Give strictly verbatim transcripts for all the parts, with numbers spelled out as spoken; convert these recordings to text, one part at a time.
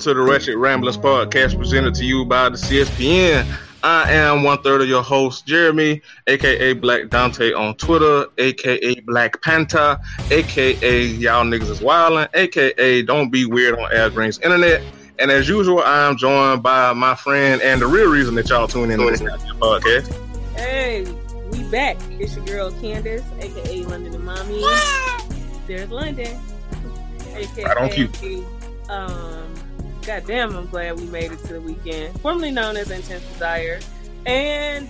To the Ratchet Ramblings Podcast, presented to you by the C S P N. I am one third of your host, Jeremy, aka Black Dante on Twitter, aka Black Panta, aka Y'all Niggas Is Wildin', aka Don't Be Weird on Al Green's Internet. And as usual, I am joined by my friend and the real reason that y'all tune in to this podcast. Hey, we back. It's your girl Candace, aka London the Mommy. Yeah. There's London, aka right on cue. Um. God damn, I'm glad we made it to the weekend, formerly known as Intense Desire. And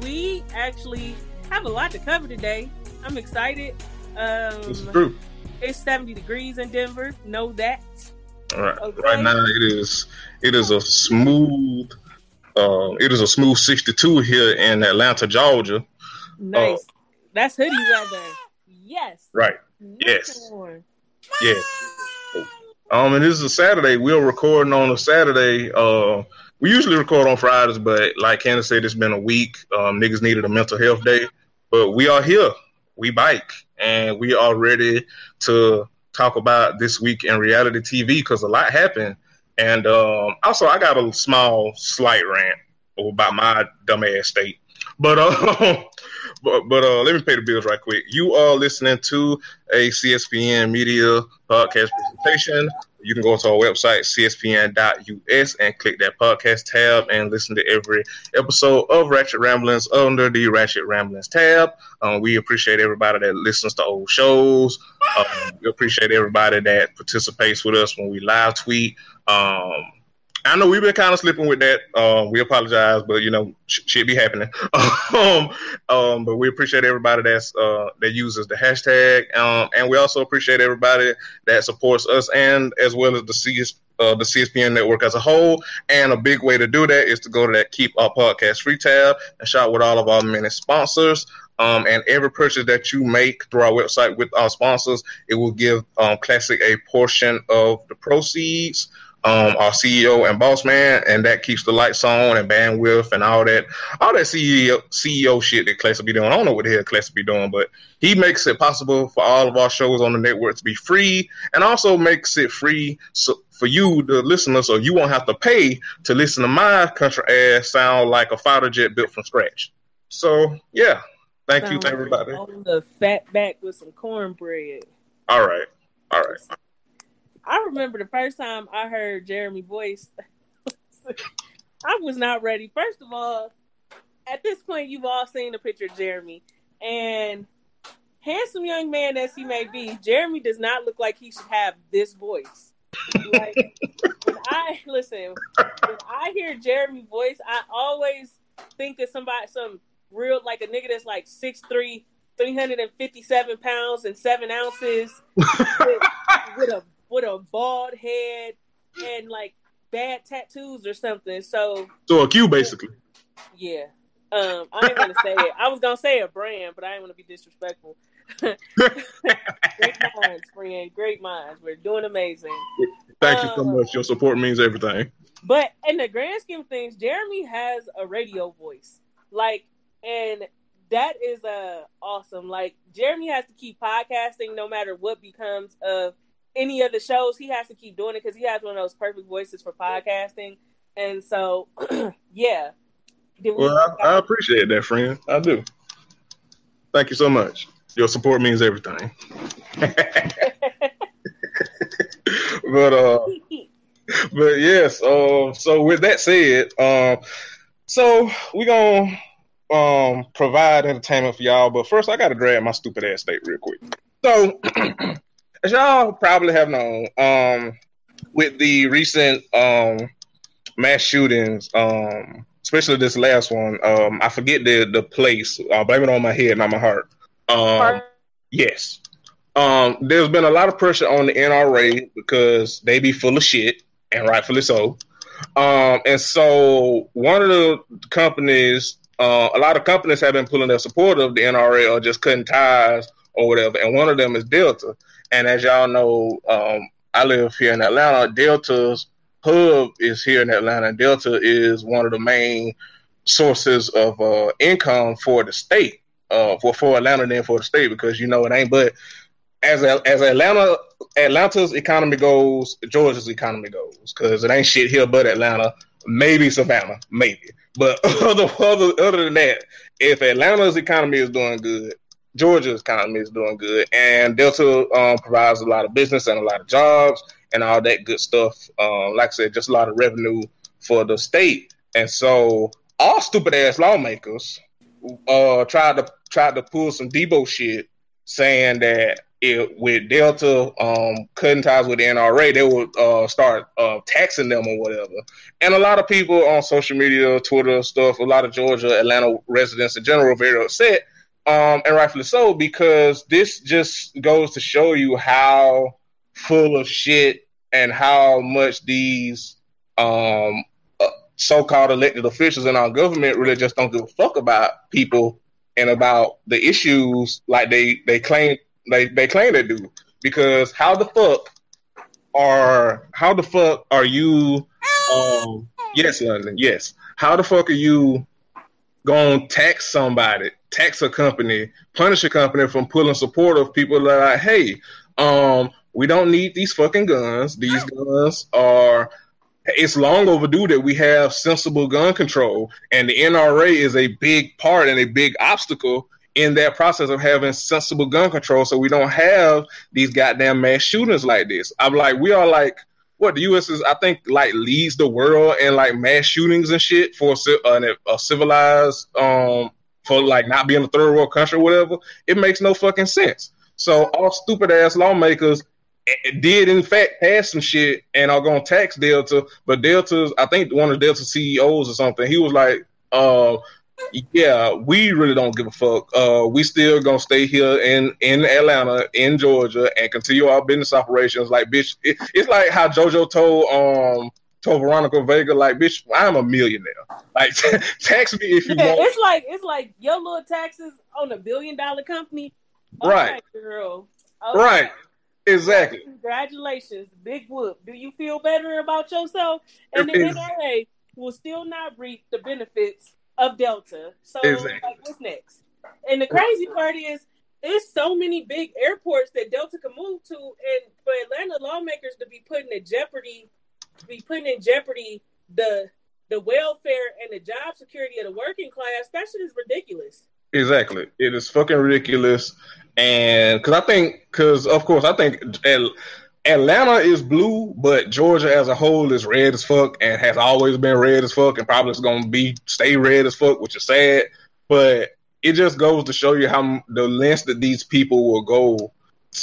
we actually have a lot to cover today. I'm excited. Um, it's true. It's seventy degrees in Denver. Know that. All right. Okay. Right now it is. It is a smooth. Uh, it is a smooth sixty-two here in Atlanta, Georgia. Nice. Uh, That's hoodie weather. Yes. Right. Yes. Yes. Yes. Um, and this is a Saturday. We're recording on a Saturday. Uh, we usually record on Fridays, but like Candace said, it's been a week. Um, niggas needed a mental health day. But we are here. We bike. And we are ready to talk about this week in reality T V because a lot happened. And um, also, I got a small, slight rant about my dumbass state. But uh, but, but uh, let me pay the bills right quick. You are listening to a C S P N Media podcast presentation. You can go to our website, c s p n dot u s, and click that podcast tab and listen to every episode of Ratchet Ramblings under the Ratchet Ramblings tab. Um, we appreciate everybody that listens to old shows. Um, we appreciate everybody that participates with us when we live tweet. Um I know we've been kind of slipping with that. Um, we apologize, but, you know, sh- shit be happening. um, um, but we appreciate everybody that's uh, that uses the hashtag. Um, and we also appreciate everybody that supports us and as well as the C S, uh, the C S P N network as a whole. And a big way to do that is to go to that Keep Our Podcast Free tab and shop with all of our many sponsors. Um, and every purchase that you make through our website with our sponsors, it will give um, Classic a portion of the proceeds. Um, our C E O and boss man, and that keeps the lights on and bandwidth and all that, all that C E O, C E O shit that Classic be doing. I don't know what the hell Classic be doing, but he makes it possible for all of our shows on the network to be free, and also makes it free so, for you, the listener, so you won't have to pay to listen to my country ass sound like a fighter jet built from scratch. So yeah, thank sound you to like everybody. On the fat back with some cornbread. All right, all right. I remember the first time I heard Jeremy's voice. I was not ready. First of all, at this point, you've all seen the picture of Jeremy. And handsome young man as he may be, Jeremy does not look like he should have this voice. Like, when I listen, when I hear Jeremy's voice, I always think of somebody, some real, like a nigga that's like six three, three hundred fifty-seven pounds and seven ounces with, with a with a bald head and like bad tattoos or something. So So a Q basically. Yeah. Um, I ain't gonna say it. I was gonna say a brand, but I ain't wanna be disrespectful. Great minds, friend. Great minds. We're doing amazing. Thank um, you so much. Your support means everything. But in the grand scheme of things, Jeremy has a radio voice. Like, and that is uh, awesome. Like, Jeremy has to keep podcasting no matter what becomes of any of the shows. He has to keep doing it because he has one of those perfect voices for podcasting. And so, yeah. Did we well, I, I appreciate that, friend. I do. Thank you so much. Your support means everything. but, uh, but yes, uh, so with that said, um, so we're going to um, provide entertainment for y'all. But first, I got to drag my stupid ass state real quick. So, as y'all probably have known, um, with the recent um, mass shootings, um, especially this last one. Um, I forget the the place. I blame it on my head, not my heart. Um, heart. Yes. Um, there's been a lot of pressure on the N R A because they be full of shit, and rightfully so. Um, and so one of the companies, uh, a lot of companies have been pulling their support of the N R A or just cutting ties or whatever. And one of them is Delta. And as y'all know, um, I live here in Atlanta. Delta's hub is here in Atlanta. Delta is one of the main sources of uh, income for the state, uh, for, for Atlanta, then for the state, because, you know, it ain't but as a, as Atlanta, Atlanta's economy goes, Georgia's economy goes, because it ain't shit here but Atlanta, maybe Savannah, maybe. But other, other, other than that, if Atlanta's economy is doing good, Georgia's economy is doing good, and Delta um, provides a lot of business and a lot of jobs and all that good stuff. Um, like I said, just a lot of revenue for the state. And so all stupid-ass lawmakers uh, tried to tried to pull some Debo shit, saying that it, with Delta um, cutting ties with the N R A, they would uh, start uh, taxing them or whatever. And a lot of people on social media, Twitter stuff, a lot of Georgia, Atlanta residents in general, very upset. Um, and rightfully so, because this just goes to show you how full of shit and how much these um, uh, so-called elected officials in our government really just don't give a fuck about people and about the issues like they, they claim they, they claim they do. Because how the fuck are how the fuck are you? Um, yes, London. Yes. How the fuck are you gonna tax somebody? Tax a company, punish a company from pulling support of people that are like, hey, um, we don't need these fucking guns. These guns are, it's long overdue that we have sensible gun control. And the N R A is a big part and a big obstacle in that process of having sensible gun control. So we don't have these goddamn mass shootings like this. I'm like, we are like, what, the U S is, I think, like leads the world in like mass shootings and shit for a, a civilized, um, for like not being a third world country or whatever. It makes no fucking sense. So all stupid ass lawmakers did in fact pass some shit and are gonna tax Delta. But Delta's, I think one of Delta's C E Os or something, he was like, uh, yeah, we really don't give a fuck. Uh, we still gonna stay here in, in Atlanta, in Georgia, and continue our business operations. Like, bitch, it, it's like how JoJo told um told Veronica Vega, like, bitch, I'm a millionaire. Like, t- tax me if you yeah, want. It's like it's like your little taxes on a billion dollar company. All right, right, girl. All right, right. Exactly. Congratulations, big whoop. Do you feel better about yourself? And the N R A will still not reap the benefits of Delta. So, exactly. Like, what's next? And the crazy part is, there's so many big airports that Delta can move to, and for Atlanta lawmakers to be putting in jeopardy. Be putting in jeopardy the the welfare and the job security of the working class. That shit is ridiculous. Exactly, it is fucking ridiculous. And because I think, because of course I think Atlanta is blue, but Georgia as a whole is red as fuck and has always been red as fuck and probably is gonna be stay red as fuck, which is sad. But it just goes to show you how the lengths that these people will go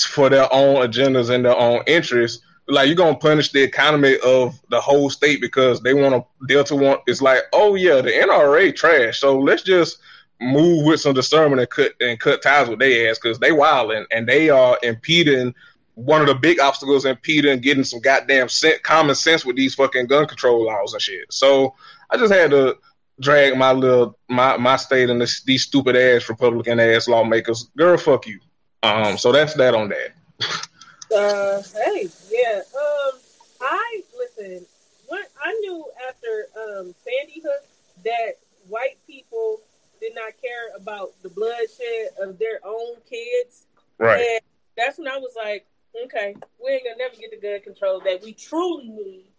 for their own agendas and their own interests. Like, you're going to punish the economy of the whole state because they want to, Delta want, it's like, oh yeah, the N R A trash, so let's just move with some discernment and cut and cut ties with their ass because they wilding and they are impeding, one of the big obstacles impeding getting some goddamn sen- common sense with these fucking gun control laws and shit. So I just had to drag my little, my, my state and this, these stupid ass Republican ass lawmakers. Girl, fuck you. Um, so that's that on that. Uh, hey, yeah. Um, I listen. What I knew after um Sandy Hook that white people did not care about the bloodshed of their own kids. Right. And that's when I was like, okay, we ain't gonna never get the gun control that we truly need.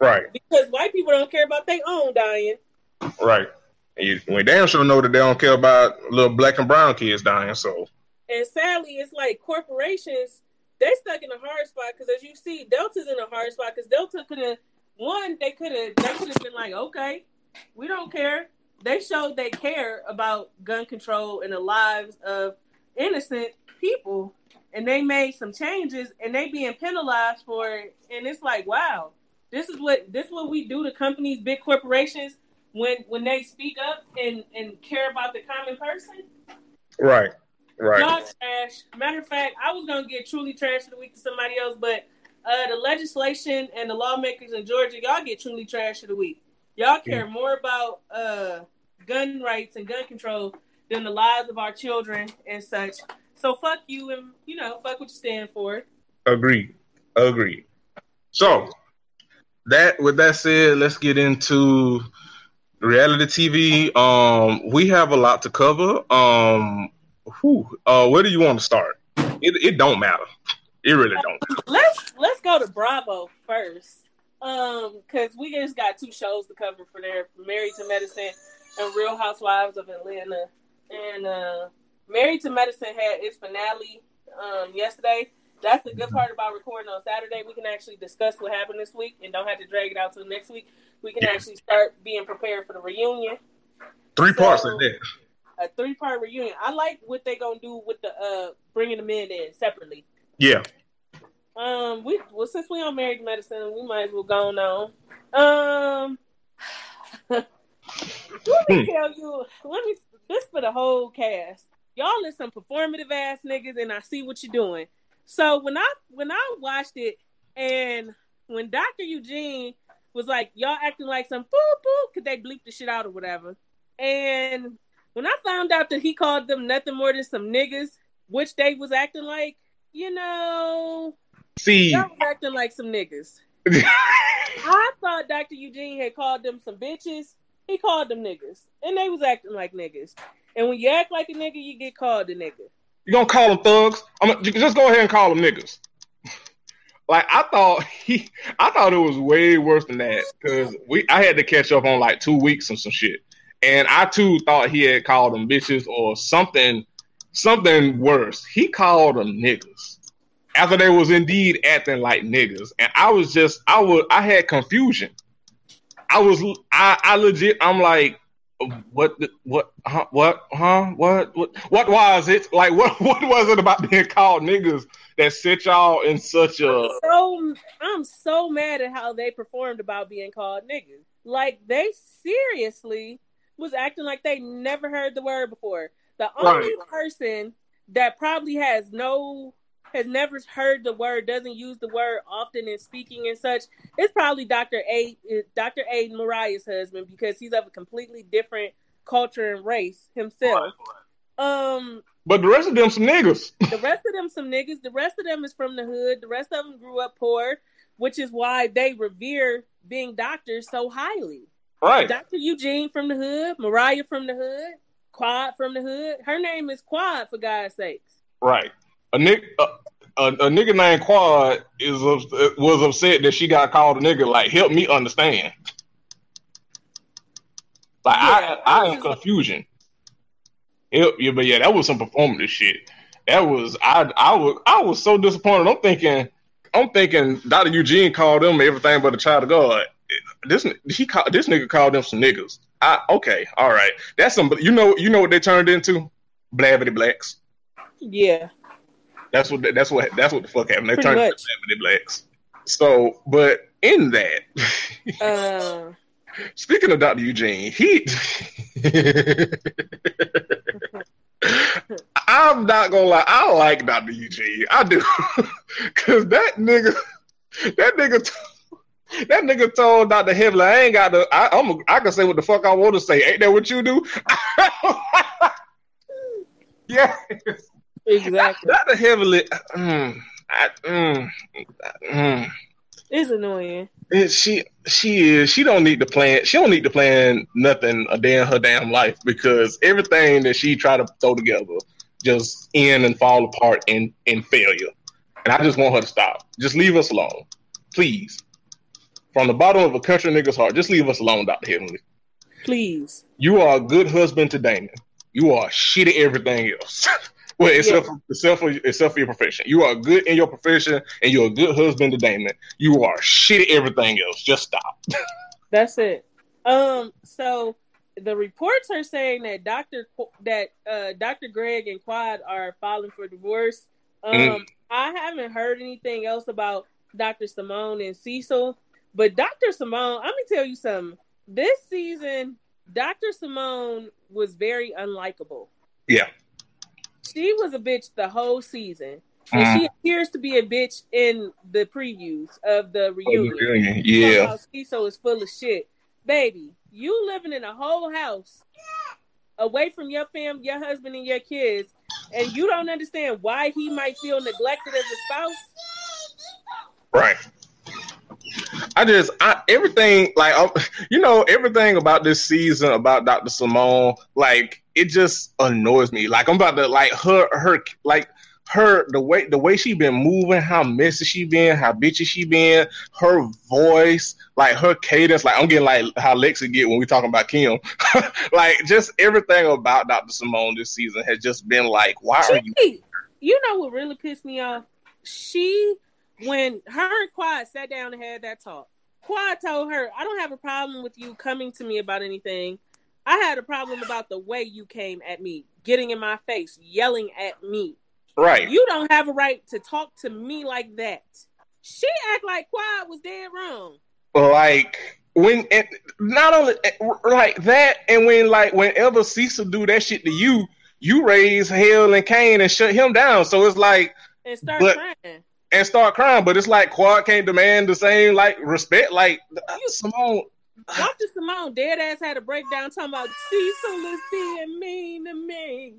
Right. Because white people don't care about their own dying. Right. And you, we damn sure know that they don't care about little black and brown kids dying. So. And sadly, it's like corporations. They're stuck in a hard spot because, as you see, Delta's in a hard spot because Delta could have, one, they could have they could have been like, okay, we don't care. They showed they care about gun control and the lives of innocent people, and they made some changes, and they being penalized for it. And it's like, wow, this is what this is what we do to companies, big corporations. when when they speak up and, and care about the common person. Right, right. Y'all trash. Matter of fact, I was going to get truly trash of the week to somebody else, but uh, the legislation and the lawmakers in Georgia, y'all get truly trash of the week. Y'all care mm. more about uh, gun rights and gun control than the lives of our children and such. So fuck you and, you know, fuck what you stand for. Agreed. Agreed. So, that with that said, let's get into reality T V. Um, we have a lot to cover. Um, whew, uh, where do you want to start? It, it don't matter. It really don't. Let's let's go to Bravo first, um, because we just got two shows to cover for there: Married to Medicine and Real Housewives of Atlanta. And uh, Married to Medicine had its finale um, yesterday. That's the good part about recording on Saturday. We can actually discuss what happened this week and don't have to drag it out till next week. We can yeah. actually start being prepared for the reunion. Three so, parts in there. A three-part reunion. I like what they're going to do with the uh, bringing them in in separately. Yeah. Um. We well, since we on Married Medicine, we might as well go on. Um. let me hmm. tell you. Let me. This for the whole cast. Y'all is some performative ass niggas, and I see what you're doing. So when I when I watched it, and when Doctor Eugene was like, y'all acting like some poo-poo, because they bleeped the shit out or whatever. And when I found out that he called them nothing more than some niggas, which they was acting like, you know, see, y'all was acting like some niggas. I thought Doctor Eugene had called them some bitches. He called them niggas, and they was acting like niggas. And when you act like a nigga, you get called a nigga. You gonna call them thugs? I'm gonna, just go ahead and call them niggas. Like I thought he, I thought it was way worse than that because we, I had to catch up on like two weeks and some shit, and I too thought he had called them bitches or something, something worse. He called them niggas after they was indeed acting like niggas, and I was just, I was, I had confusion. I was, I, I legit, I'm like. What, what, huh, what, huh, what, what, what was it? Like, what, what was it about being called niggas that set y'all in such a... I'm so, I'm so mad at how they performed about being called niggas. Like, they seriously was acting like they never heard the word before. The only right. person that probably has no, has never heard the word, doesn't use the word often in speaking and such, it's probably Doctor A, Doctor A, Mariah's husband, because he's of a completely different culture and race himself. Right. Um, but the rest of them some niggas. The rest of them some niggas. The rest of them is from the hood. The rest of them grew up poor, which is why they revere being doctors so highly. Right. Doctor Eugene from the hood, Mariah from the hood, Quad from the hood. Her name is Quad, for God's sakes. Right. A, nigg- a, a, a nigga named Quad is was upset that she got called a nigga. Like, help me understand. Like, yeah, I, I am confusion. Like... Help you, yeah, but yeah, that was some performative shit. That was I, I was I was so disappointed. I'm thinking, I'm thinking, Doctor Eugene called them everything but a child of God. This he call, this nigga called them some niggas. I okay, all right. That's some. You know, you know what they turned into? Blabbity blacks. Yeah. That's what that's what that's what the fuck happened. They Pretty turned much. into blacks. So, but in that, uh, speaking of Doctor Eugene, he, I'm not gonna lie, I like Doctor Eugene. I do, cause that nigga, that nigga, t- that nigga told Doctor Heavily, I ain't got to. I, I'm, I can say what the fuck I want to say. Ain't that what you do? Yes. Exactly. Doctor Heavily, mm, I, mm, mm. It's annoying. And she, she is. She don't need to plan. She don't need to plan nothing a day in her damn life because everything that she try to throw together just end and fall apart in in failure. And I just want her to stop. Just leave us alone, please. From the bottom of a country nigga's heart, just leave us alone, Doctor Heavily. Please. You are a good husband to Damon. You are shit at everything else. Well, except, yeah. for, except, for, except for your profession. You are good in your profession, and you're a good husband to Damon. You are shit at everything else. Just stop. That's it. Um. So the reports are saying that Doctor Qu- that uh, Doctor Greg and Quad are filing for divorce. Um. Mm-hmm. I haven't heard anything else about Doctor Simone and Cecil, but Doctor Simone, I'm gonna tell you something. This season Doctor Simone was very unlikable. Yeah. She was a bitch the whole season. And mm. she appears to be a bitch in the previews of the reunion. Oh, the reunion. Yeah. So is full of shit. Baby, you living in a whole house away from your family, your husband, and your kids, and you don't understand why he might feel neglected as a spouse? Right. I just, I, everything, like, I'm, you know, everything about this season, about Doctor Simone, like, it just annoys me. Like, I'm about to, like, her, her, like, her, the way, the way she been moving, how messy she been, how bitchy she been, her voice, like, her cadence, like, I'm getting, like, how Lexi get when we talking about Kim. Like, just everything about Doctor Simone this season has just been, like, why she, are you? You know what really pissed me off? She... When her and Quad sat down and had that talk, Quad told her, I don't have a problem with you coming to me about anything. I had a problem about the way you came at me, getting in my face, yelling at me. Right. You don't have a right to talk to me like that. She act like Quad was dead wrong. Like... When and not only like that, and when like whenever Cecil do that shit to you, you raise hell and Cain and shut him down. So it's like... And start but, crying. And start crying, but it's like Quad can't demand the same like respect. Like you, Simone, Doctor Simone, dead ass had a breakdown talking about Cecil is being mean to me.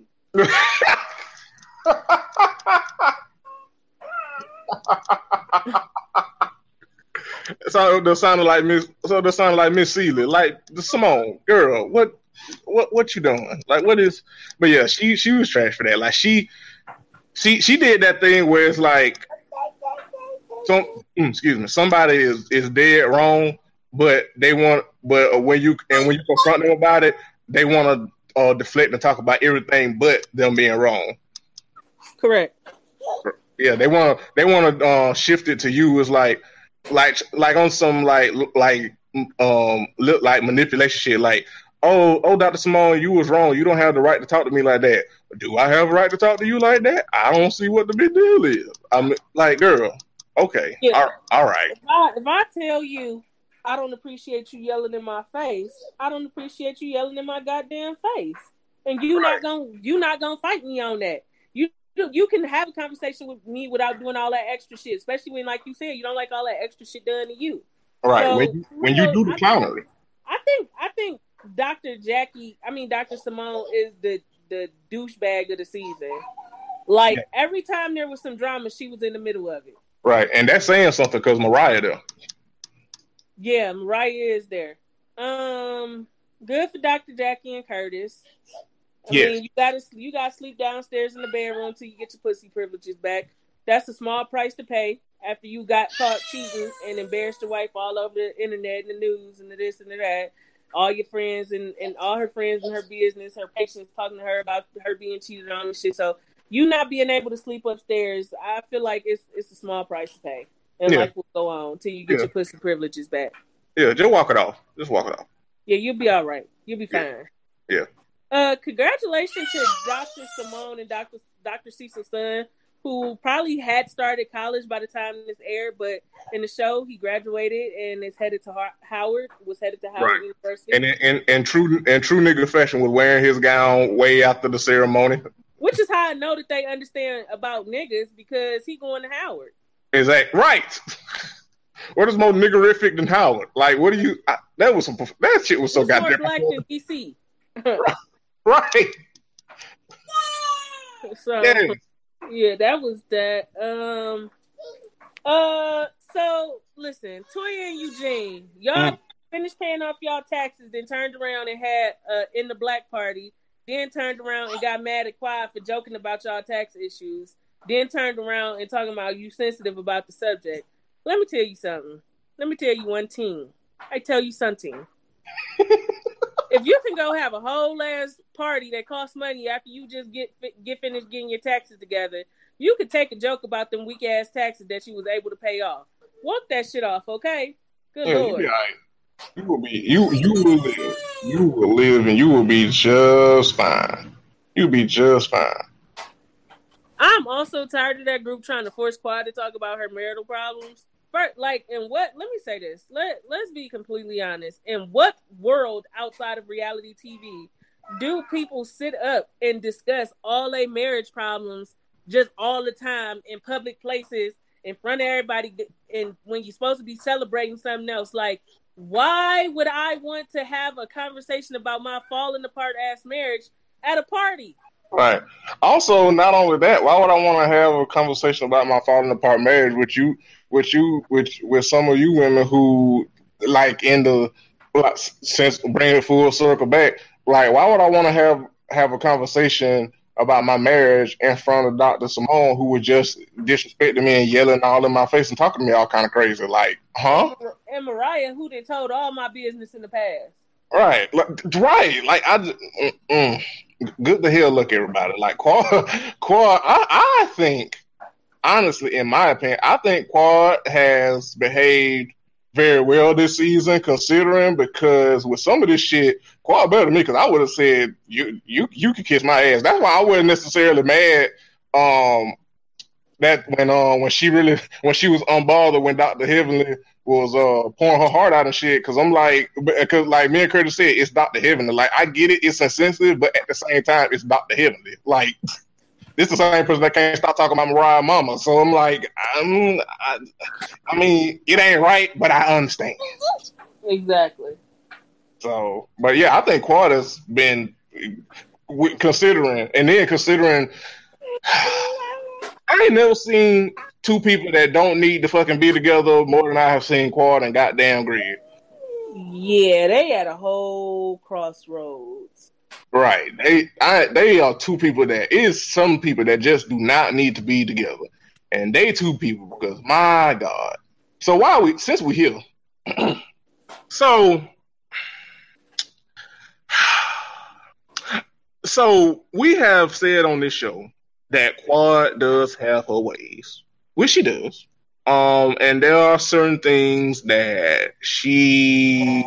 so the sounded like Miss, so the sounded like Miss Seeley. Like Simone, girl, what, what, what you doing? Like what is? But yeah, she she was trash for that. Like she, she she did that thing where it's like. Some, excuse me. Somebody is, is dead wrong, but they want, but when you and when you confront them about it, they want to uh, deflect and talk about everything but them being wrong. Correct. Yeah, they want to they want to uh, shift it to you as like like like on some like like um look like manipulation shit. Like oh oh Doctor Simone, you was wrong. You don't have the right to talk to me like that. Do I have a right to talk to you like that? I don't see what the big deal is. I'm like girl. Okay. Yeah. All, all right. If I, if I tell you I don't appreciate you yelling in my face, I don't appreciate you yelling in my goddamn face, and you right. not gonna you not gonna fight me on that. You you can have a conversation with me without doing all that extra shit, especially when, like you said, you don't like all that extra shit done to you. All right. So, when you, when you know, do the clownery, I think I think Doctor Jackie, I mean Doctor Simone is the the douchebag of the season. Like yeah. Every time there was some drama, she was in the middle of it. Right, and that's saying something because Mariah there. Yeah, Mariah is there. Um, good for Doctor Jackie and Curtis. I yes. mean, you gotta you gotta sleep downstairs in the bedroom till you get your pussy privileges back. That's a small price to pay after you got caught cheating and embarrassed your wife all over the internet and the news and the this and the that. All your friends and, and all her friends and her business, her patients talking to her about her being cheated on and shit. So. You not being able to sleep upstairs, I feel like it's it's a small price to pay. And yeah. life will go on till you get yeah. your pussy privileges back. Yeah, just walk it off. Just walk it off. Yeah, you'll be all right. You'll be fine. Yeah. yeah. Uh, congratulations to Doctor Simone and Doctor Doctor Cecil's son, who probably had started college by the time this aired, but in the show, he graduated and is headed to Howard, was headed to Howard right. University. And, and, and, true, and true nigga fashion was wearing his gown way after the ceremony. Which is how I know that they understand about niggas because he going to Howard. Is that right? What is more niggerific than Howard? Like, what do you? I, that was some. That shit was so was goddamn. More black than D C. right. right. So yeah. yeah, that was that. Um. Uh. So listen, Toya and Eugene, y'all mm. finished paying off y'all taxes, then turned around and had uh in the black party. Then turned around and got mad at Quad for joking about y'all tax issues. Then turned around and talking about you sensitive about the subject. Let me tell you something. Let me tell you one thing. I tell you something. If you can go have a whole ass party that costs money after you just get get finished getting your taxes together, you could take a joke about them weak ass taxes that you was able to pay off. Walk that shit off, okay? Good yeah, Lord. You will be you you will live. You will live and you will be just fine. You'll be just fine. I'm also tired of that group trying to force Quad to talk about her marital problems. first, like, in what, let me say this, let, let's be completely honest. In what world outside of reality T V do people sit up and discuss all their marriage problems just all the time in public places in front of everybody, and when you're supposed to be celebrating something else? Like, why would I want to have a conversation about my falling apart ass marriage at a party? Right. Also, not only that, why would I want to have a conversation about my falling apart marriage with you, with you, with with some of you women who, like, in the, like, since bringing it full circle back, like, why would I want to have have a conversation about my marriage in front of Doctor Simone, who was just disrespecting me and yelling all in my face and talking to me all kind of crazy, like, huh? And Mariah, who done told all my business in the past. Right, like, right. Like, I, mm, mm. Good to hear. Look, everybody. Like, Quad, Quad. I, I think, honestly, in my opinion, I think Quad has behaved very well this season, considering, because with some of this shit, Quad better than me, because I would have said, you, you, you could kiss my ass. That's why I wasn't necessarily mad. Um, that when, uh, when she really, when she was unbothered, when Doctor Heavenly was uh pouring her heart out and shit, because I'm like, because like me and Curtis said, it's Doctor Heavenly. Like, I get it, it's insensitive, but at the same time, it's Doctor Heavenly. Like, this is the same person that can't stop talking about Mariah Mama. So I'm like, I'm, I, I mean, it ain't right, but I understand. Exactly. So, but yeah, I think Quad has been considering, and then considering, I ain't never seen two people that don't need to fucking be together more than I have seen Quad and goddamn Grid. Yeah, they had a whole crossroads. Right. They I, they are two people that is some people that just do not need to be together. And they two people, because my God. So why we since we're here, so so we have said on this show that Quad does have her ways. Which she does. Um, and there are certain things that she,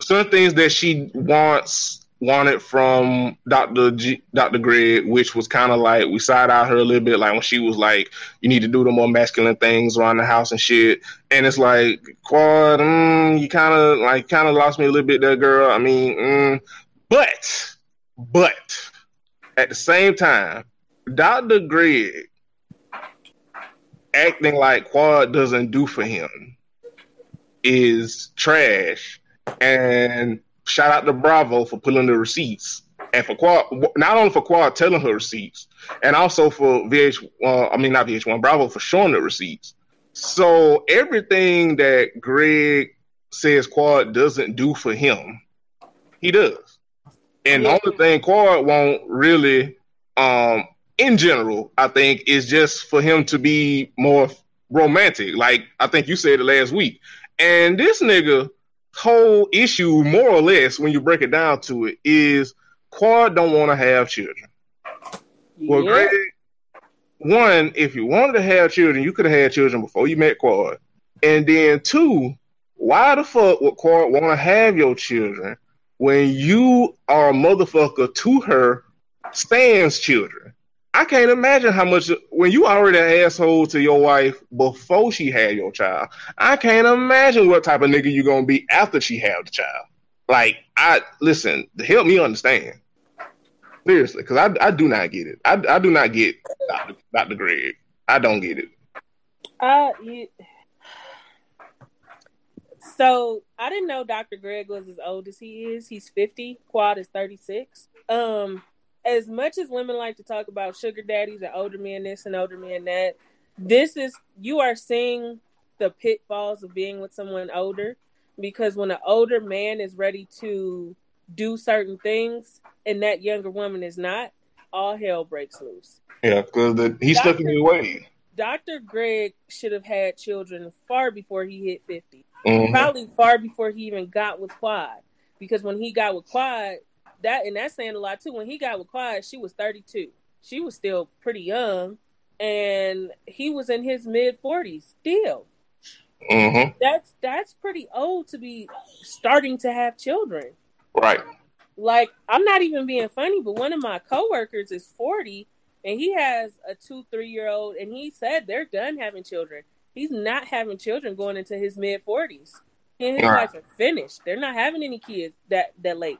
certain things that she wants, wanted from Doctor G, Doctor Greg, which was kind of like, we side-eyed her a little bit, like when she was like, you need to do the more masculine things around the house and shit. And it's like, Quad, mm, you kind of like, kind of lost me a little bit there, girl. I mean, mm. but, but at the same time, Doctor Greg acting like Quad doesn't do for him is trash. And shout out to Bravo for pulling the receipts, and for Quad, not only for Quad telling her receipts, and also for V H, uh, I mean not V H one, Bravo for showing the receipts. So everything that Greg says Quad doesn't do for him, he does. And the only thing Quad won't really, um, in general, I think, is just for him to be more romantic. Like, I think you said it last week. And this nigga whole issue, more or less, when you break it down to it, is Quad don't want to have children. Yeah. Well, Greg, one, if you wanted to have children, you could have had children before you met Quad. And then two, why the fuck would Quad want to have your children when you are a motherfucker to her Stan's children? I can't imagine how much, when you already an asshole to your wife before she had your child, I can't imagine what type of nigga you're going to be after she had the child. Like, I, listen, help me understand. Seriously, because I, I do not get it. I, I do not get Doctor Greg. I don't get it. Uh, you... So, I didn't know Doctor Greg was as old as he is. He's fifty. Quad is thirty-six. Um... As much as women like to talk about sugar daddies and older men this and older men that, this is, you are seeing the pitfalls of being with someone older, because when an older man is ready to do certain things and that younger woman is not, all hell breaks loose. Yeah, because he's stuck in his way. Doctor Greg should have had children far before he hit fifty. Mm-hmm. Probably far before he even got with Quad, because when he got with Quad, That and that's saying a lot too. When he got with Quad, she was thirty-two. She was still pretty young, and he was in his mid forties still. Mm-hmm. That's that's pretty old to be starting to have children, right? Like, I'm not even being funny, but one of my coworkers is forty, and he has a two, three year old, and he said they're done having children. He's not having children going into his mid forties. He and his right. wife are finished. They're not having any kids that, that late.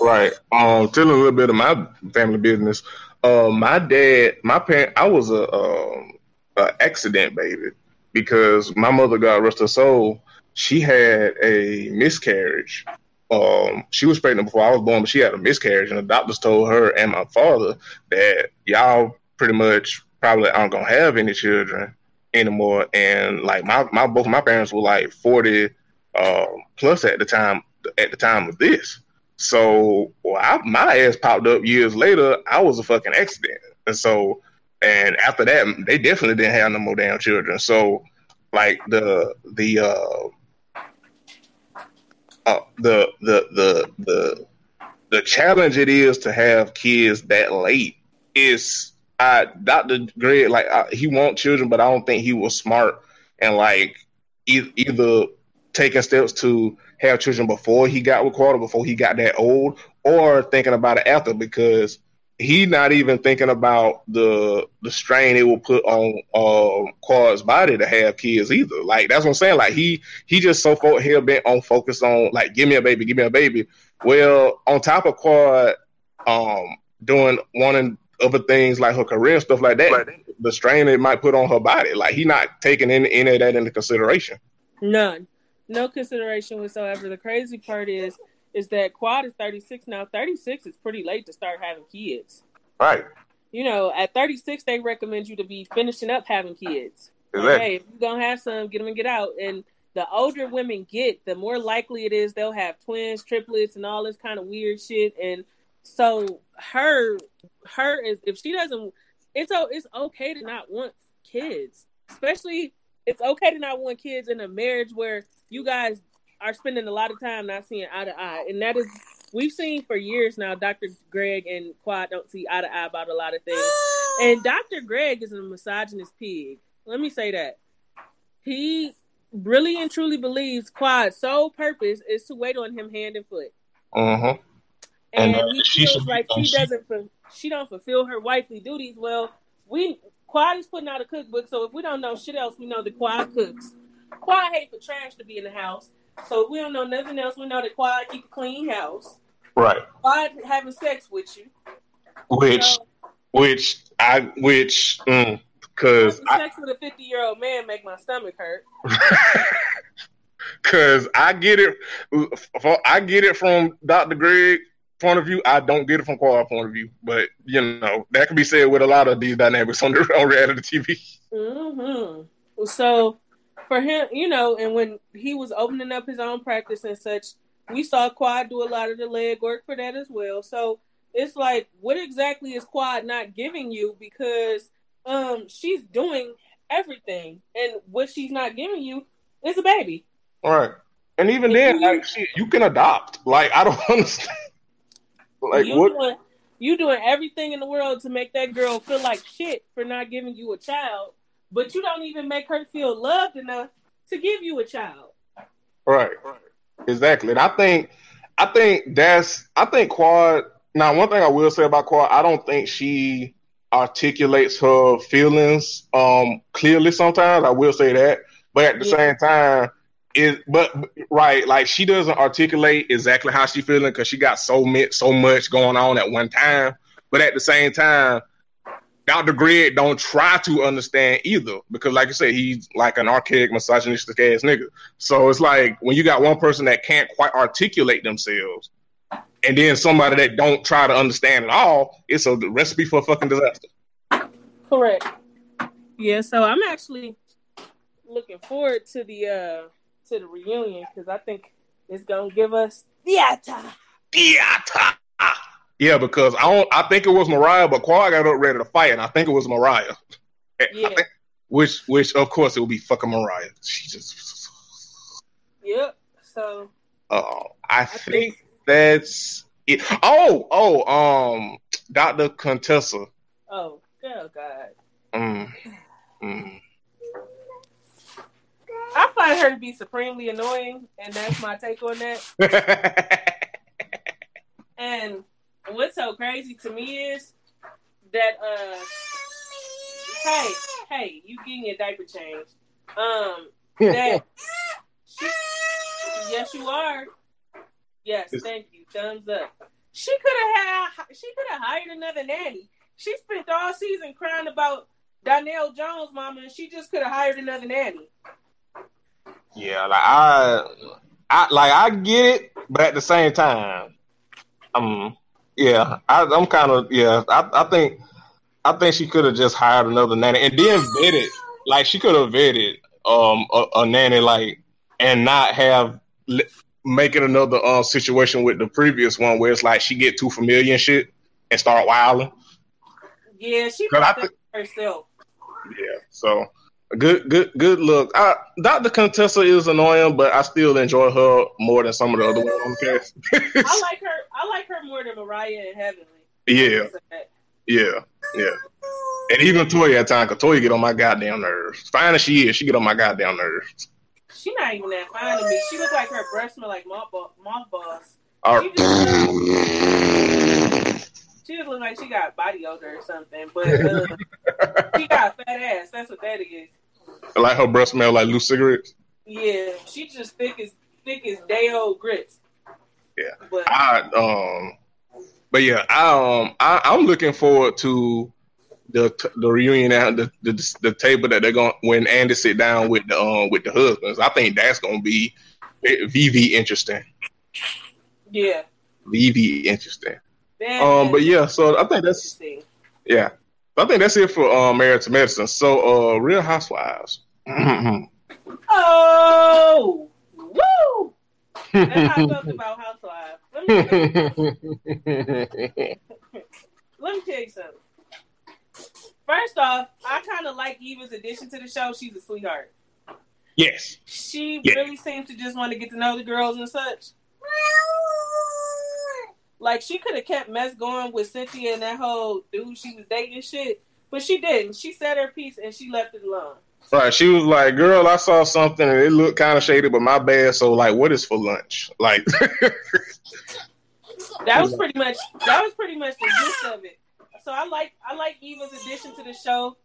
Right. Um, tell a little bit of my family business. Uh, my dad, my parents, I was a, um, a accident baby because my mother, God rest her soul, she had a miscarriage. Um, she was pregnant before I was born, but she had a miscarriage, and the doctors told her and my father that y'all pretty much probably aren't gonna have any children anymore. And like my, my both my parents were like forty uh, plus at the time at the time of this. So well, I, my ass popped up years later. I was a fucking accident, and so and after that, they definitely didn't have no more damn children. So like the the uh, uh, the the the the the challenge it is to have kids that late is I Doctor Greg like I, he want children, but I don't think he was smart and like e- either taking steps to have children before he got with Carter, before he got that old, or thinking about it after, because he not even thinking about the the strain it will put on uh, Carter's body to have kids either. Like that's what I'm saying. Like he he just so fo- hell bent on focus on like give me a baby, give me a baby. Well, on top of Carter um, doing wanting other things like her career and stuff like that, like, the strain it might put on her body. Like he not taking any, any of that into consideration. None. No consideration whatsoever. The crazy part is, is that Quad is thirty-six now. thirty-six is pretty late to start having kids. Right. You know, at thirty-six, they recommend you to be finishing up having kids. Exactly. Okay, if you're going to have some, get them and get out. And the older women get, the more likely it is they'll have twins, triplets, and all this kind of weird shit. And so her, her is, if she doesn't, it's, it's okay to not want kids. Especially, it's okay to not want kids in a marriage where you guys are spending a lot of time not seeing eye to eye. And that is, we've seen for years now, Doctor Greg and Quad don't see eye to eye about a lot of things. And Doctor Greg is a misogynist pig. Let me say that. He really and truly believes Quad's sole purpose is to wait on him hand and foot. Uh-huh. And, and uh, he feels she like she doesn't, she don't fulfill her wifely duties. Well, we Quad is putting out a cookbook, so if we don't know shit else, we know that Quad cooks. Quad hate for trash to be in the house, so if we don't know nothing else, we know that Quad keep a clean house. Right. Quad having sex with you. Which, so, which, I, which, mm, cause. I, sex with a fifty year old man make my stomach hurt. Cause I get it, I get it from Doctor Greg point of view. I don't get it from Quad point of view, but you know, that can be said with a lot of these dynamics on the on reality T V. Mm-hmm. So, for him, you know, and when he was opening up his own practice and such, we saw Quad do a lot of the leg work for that as well. So it's like, what exactly is Quad not giving you? Because um, she's doing everything, and what she's not giving you is a baby. All right, and even and then, you, like, shit, you can adopt. Like, I don't understand. Like, you what? Doing, you doing everything in the world to make that girl feel like shit for not giving you a child. But you don't even make her feel loved enough to give you a child. Right, right. Exactly. And I think, I think that's, I think Quad, now one thing I will say about Quad, I don't think she articulates her feelings um, clearly sometimes. I will say that. But at the yeah. same time, it, but right, like she doesn't articulate exactly how she feeling because she got so much, so much going on at one time. But at the same time, Doctor Greg don't try to understand either because, like you said, he's like an archaic, misogynistic ass nigga. So it's like when you got one person that can't quite articulate themselves and then somebody that don't try to understand at all, it's a recipe for a fucking disaster. Correct. Yeah, so I'm actually looking forward to the uh, to the reunion because I think it's going to give us theater. Theater. Yeah, because I don't, I think it was Mariah, but Quad got up ready to fight, and I think it was Mariah. Yeah. Think, which, which of course, it would be fucking Mariah. She just. Yep. So. Oh, uh, I, I think, think that's it. Oh, oh, um, Doctor Contessa. Oh, girl, God. Mm. Mm. I find her to be supremely annoying, and that's my take on that. And what's so crazy to me is that, uh, hey, hey, you getting your diaper changed. Um, that she, yes, you are. Yes, thank you. Thumbs up. She could have had. She could have hired another nanny. She spent all season crying about Donnell Jones' mama, and she just could have hired another nanny. Yeah, like I, I like I get it, but at the same time, um, yeah, I, I'm kind of yeah. I, I think, I think she could have just hired another nanny and then vetted. Like she could have vetted um a, a nanny like and not have li- make it another uh situation with the previous one where it's like she get too familiar and shit and start wilding. Yeah, she th- herself. Yeah, so. Good, good, good look. I, Doctor Contessa is annoying, but I still enjoy her more than some of the other ones on the cast. I like her. I like her more than Mariah and Heavenly. Yeah, yeah, yeah. And even Toya at times, because Toya get on my goddamn nerves. Fine as she is, she get on my goddamn nerves. She not even that fine to me. She looks like her breath smell like mothballs. Right. She just She just looks like she got body odor or something, but uh, she got a fat ass. That's what that is. Like her breath smell like loose cigarettes. Yeah, she just thick as thick as day old grits. Yeah, but I um, but yeah, I um, I, I'm looking forward to the the reunion at the, the the table that they're going when Andy sit down with the um with the husbands. I think that's gonna be V V interesting. Yeah, V V interesting. Um, but yeah, so I think that's yeah, I think that's it for uh, Married to Medicine. So, uh, Real Housewives. Oh, woo! That's how I felt about Housewives. Let me tell you, Let me tell you something. First off, I kind of like Eva's addition to the show. She's a sweetheart. Yes. She yes. really seems to just want to get to know the girls and such. Like, she could have kept mess going with Cynthia and that whole dude she was dating shit, but she didn't. She said her piece and she left it alone. Right. She was like, girl, I saw something and it looked kind of shady, but my bad. So, like, what is for lunch? Like, that was pretty much, that was pretty much the gist of it. So, I like, I like Eva's addition to the show.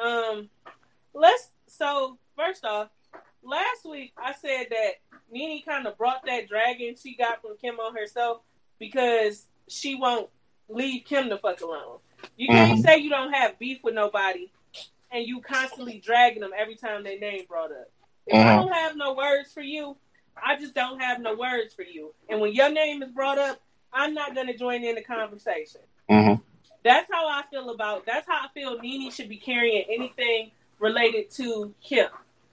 Um, let's, so, first off, last week I said that Nene kind of brought that dragon she got from Kim on herself. Because she won't leave Kim the fuck alone. You can't mm-hmm. say you don't have beef with nobody and you constantly dragging them every time their name brought up. If mm-hmm. I don't have no words for you, I just don't have no words for you. And when your name is brought up, I'm not going to join in the conversation. Mm-hmm. That's how I feel about, that's how I feel Nene should be carrying anything related to Kim.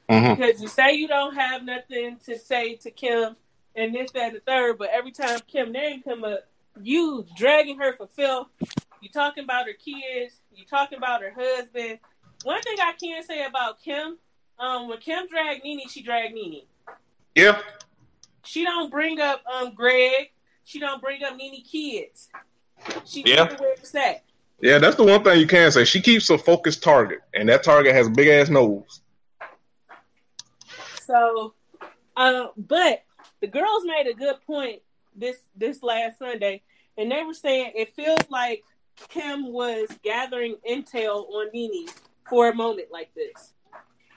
Mm-hmm. Because you say you don't have nothing to say to Kim, and this, that, and the third, but every time Kim name come up, you dragging her for filth. You talking about her kids. You talking about her husband. One thing I can say about Kim, um, when Kim dragged Nene, she dragged Nene. Yeah. She don't bring up um Greg. She don't bring up Nene kids. She yeah. where it's at. Yeah, that's the one thing you can say. She keeps a focused target, and that target has a big ass nose. So, uh, but. The girls made a good point this this last Sunday, and they were saying it feels like Kim was gathering intel on Nene for a moment like this,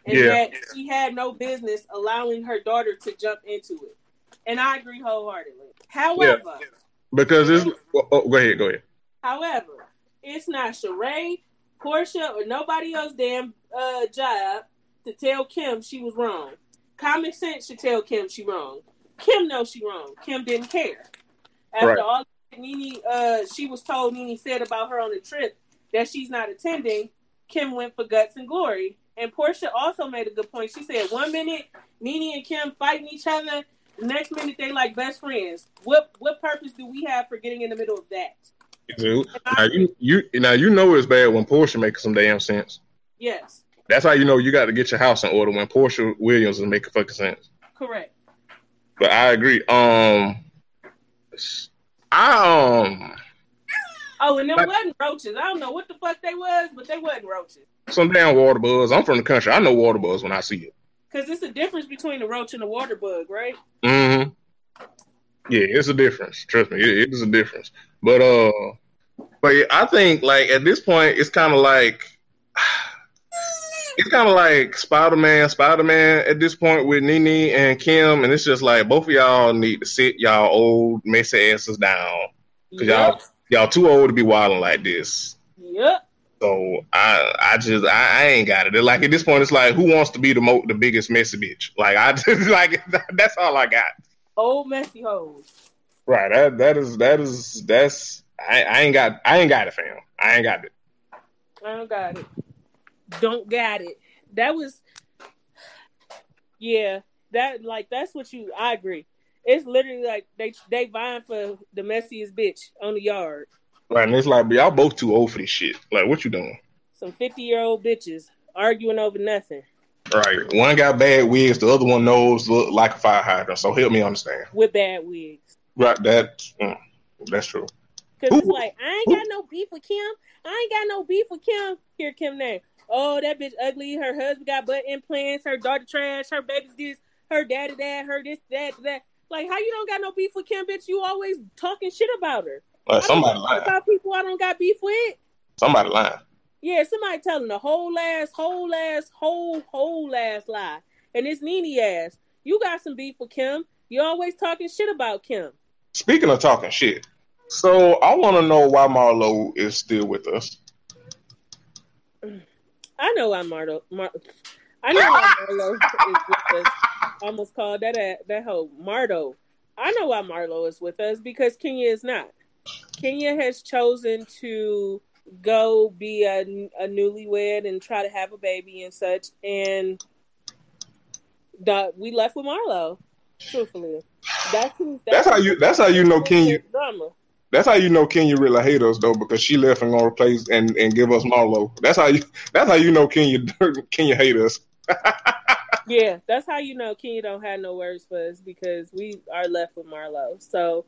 and yeah. that she had no business allowing her daughter to jump into it. And I agree wholeheartedly. However, yeah. because it's oh, oh, go ahead, go ahead. However, it's not Sheree, Portia, or nobody else's damn uh, job to tell Kim she was wrong. Common sense should tell Kim she wrong. Kim knows she wrong. Kim didn't care. After right. all that Nene, uh, she was told Nene said about her on the trip that she's not attending, Kim went for guts and glory. And Portia also made a good point. She said one minute Nene and Kim fighting each other, the next minute they like best friends. What what purpose do we have for getting in the middle of that? Dude, now you, you, now you know it's bad when Portia makes some damn sense. Yes. That's how you know you got to get your house in order when Portia Williams is making fucking sense. Correct. But I agree. Um, I um. Oh, and there like, wasn't roaches. I don't know what the fuck they was, but they wasn't roaches. Some damn water bugs. I'm from the country. I know water bugs when I see it. Cause it's a difference between a roach and a water bug, right? Mm-hmm. Yeah, it's a difference. Trust me, it, it is a difference. But uh, but I think like at this point, it's kind of like It's kind of like Spider-Man, Spider-Man at this point with Nene and Kim, and it's just like both of y'all need to sit y'all old messy asses down because yep. y'all y'all too old to be wilding like this. Yep. So I I just I, I ain't got it. Like at this point, it's like who wants to be the mo- the biggest messy bitch? Like I just, like that's all I got. Old messy hoes. Right. That that is that is that's I, I ain't got I ain't got it, fam. I ain't got it. I don't got it. Don't got it. That was, yeah. That like that's what you. I agree. It's literally like they they vying for the messiest bitch on the yard. Right, and it's like y'all both too old for this shit. Like, what you doing? Some fifty year old bitches arguing over nothing. Right. One got bad wigs. The other one knows look like a fire hydrant. So help me understand. With bad wigs. Right. That. Mm, that's true. Because it's like, I ain't got no beef with Kim. I ain't got no beef with Kim. Hear Kim name. Oh, that bitch ugly. Her husband got butt implants. Her daughter trash. Her baby's this. Her daddy that. Her this, that, that. Like, how you don't got no beef with Kim, bitch? You always talking shit about her. Like, somebody lying. About people I don't got beef with. Somebody lying. Yeah, somebody telling the whole ass, whole ass, whole, whole ass lie. And it's Nene ass. You got some beef with Kim. You always talking shit about Kim. Speaking of talking shit. So, I want to know why Marlo is still with us. I know why Marlo... Mar- I know why Marlo is with us. I almost called that a, that hoe Mardo. I know why Marlo is with us, because Kenya is not. Kenya has chosen to go be a, a newlywed and try to have a baby and such, and the, we left with Marlo, truthfully. That's, who, that's, that's how you. That's how you know Kenya... Drama. That's how you know Kenya really hate us though, because she left and gonna replace and, and give us Marlo. That's how you. That's how you know Kenya Kenya hate us. Yeah, that's how you know Kenya don't have no words for us, because we are left with Marlo. So,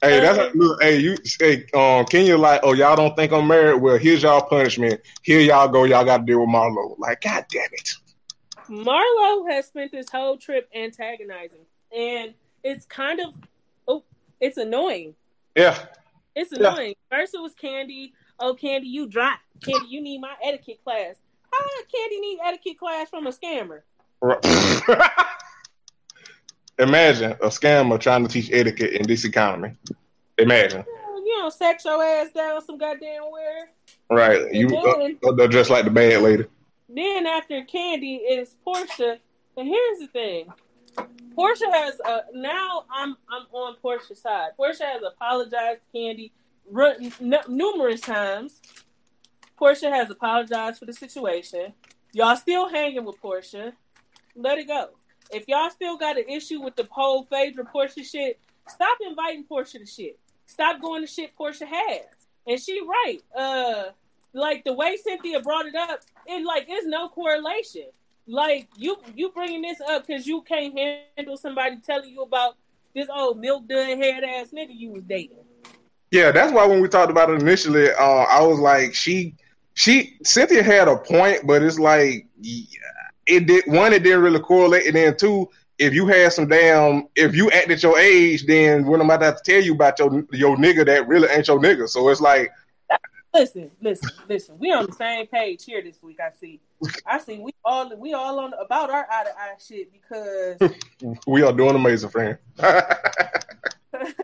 hey, that's um, how, look, hey you hey um Kenya like, oh y'all don't think I'm married? Well, here's y'all punishment. Here y'all go. Y'all got to deal with Marlo. Like, god damn it. Marlo has spent this whole trip antagonizing, and it's kind of oh, it's annoying. Yeah. It's annoying. Yeah. First it was Candy. Oh, Candy, you drop. Candy, you need my etiquette class. How does Candy need etiquette class from a scammer? Imagine a scammer trying to teach etiquette in this economy. Imagine. You don't sex your ass down with some goddamn wear. Right. You uh, dress like the bad lady. Then after Candy is Portia. And here's the thing. Portia has uh, now. I'm I'm on Portia's side. Portia has apologized to Candy r- n- numerous times. Portia has apologized for the situation. Y'all still hanging with Portia. Let it go. If y'all still got an issue with the whole Phaedra Portia shit, stop inviting Portia to shit. Stop going to shit Portia has. And she right. Uh, like the way Cynthia brought it up, it like is no correlation. Like, you you bringing this up because you can't handle somebody telling you about this old milk dud head ass nigga you was dating. Yeah, that's why when we talked about it initially, uh, I was like, she, she, Cynthia had a point, but it's like, yeah, it did, one, it didn't really correlate, and then two, if you had some damn, if you acted your age, then what am I about to tell you about your, your nigga that really ain't your nigga? So it's like, Listen, listen, listen. We on the same page here this week. I see. I see. We all we all on about our eye to eye shit, because we are doing amazing, friend. This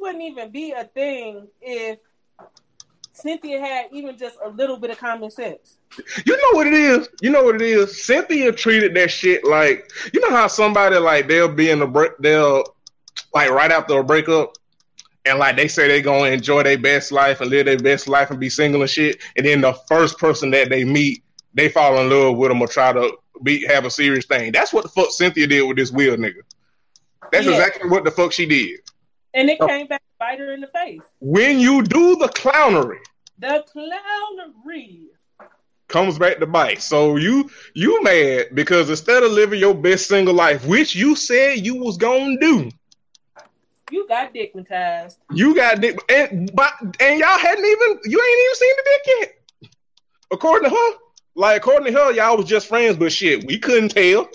wouldn't even be a thing if Cynthia had even just a little bit of common sense. You know what it is. You know what it is. Cynthia treated that shit like, you know how somebody like they'll be in the break. They'll like right after a breakup. And like they say, they gonna enjoy their best life and live their best life and be single and shit. And then the first person that they meet, they fall in love with them or try to be have a serious thing. That's what the fuck Cynthia did with this Will nigga. That's yeah. exactly what the fuck she did. And it came back to bite her in the face. When you do the clownery, the clownery comes back to bite. So you you mad because instead of living your best single life, which you said you was gonna do. You got dickmatized. You got dick, and but and y'all hadn't even you ain't even seen the dick yet. According to her, like according to her, y'all was just friends, but shit, we couldn't tell.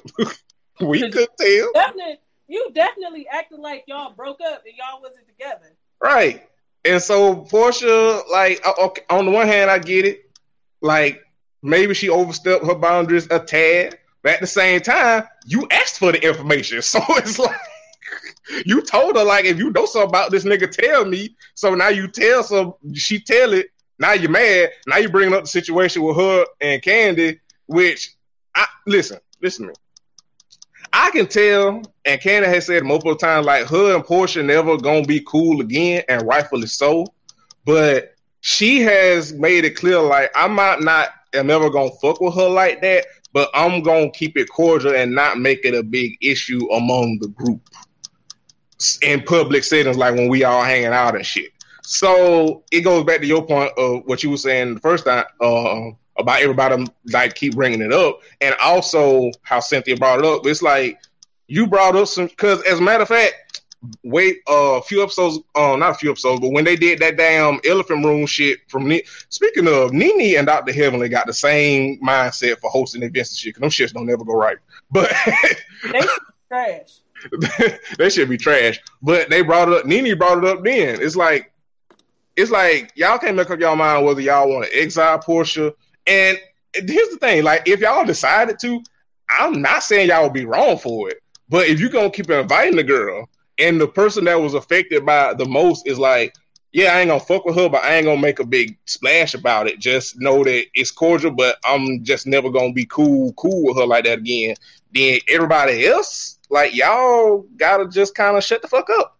we couldn't tell. Definitely, you definitely acted like y'all broke up and y'all wasn't together. Right, and so Portia, like, okay, on the one hand, I get it, like Maybe she overstepped her boundaries a tad. But at the same time, you asked for the information. So it's like, you told her, like, if you know something about this nigga, tell me. So now you tell some, she tell it. Now you're mad. Now you're bringing up the situation with her and Candy, which, I listen, listen to me. I can tell, and Candy has said multiple times, like, her and Portia never gonna be cool again, and rightfully so. But she has made it clear, like, I might not am never gonna fuck with her like that, but I'm gonna keep it cordial and not make it a big issue among the group in public settings, like when we all hanging out and shit. So it goes back to your point of what you were saying the first time uh, about everybody like keep bringing it up, and also how Cynthia brought it up. It's like you brought up some, because as a matter of fact, wait a uh, few episodes, uh, not a few episodes, but when they did that damn elephant room shit from Nene. Speaking of, Nene and Doctor Heavenly got the same mindset for hosting events and shit, because them shits don't ever go right. But they should be trash. They should be trash. But they brought it up. Nene brought it up then. It's like, It's like, y'all can't make up y'all mind whether y'all want to exile Portia. And here's the thing. Like, if y'all decided to, I'm not saying y'all would be wrong for it. But if you're going to keep inviting the girl, and the person that was affected by the most is like, yeah, I ain't going to fuck with her, but I ain't going to make a big splash about it. Just know that it's cordial, but I'm just never going to be cool, cool with her like that again. Then everybody else, like, y'all got to just kind of shut the fuck up.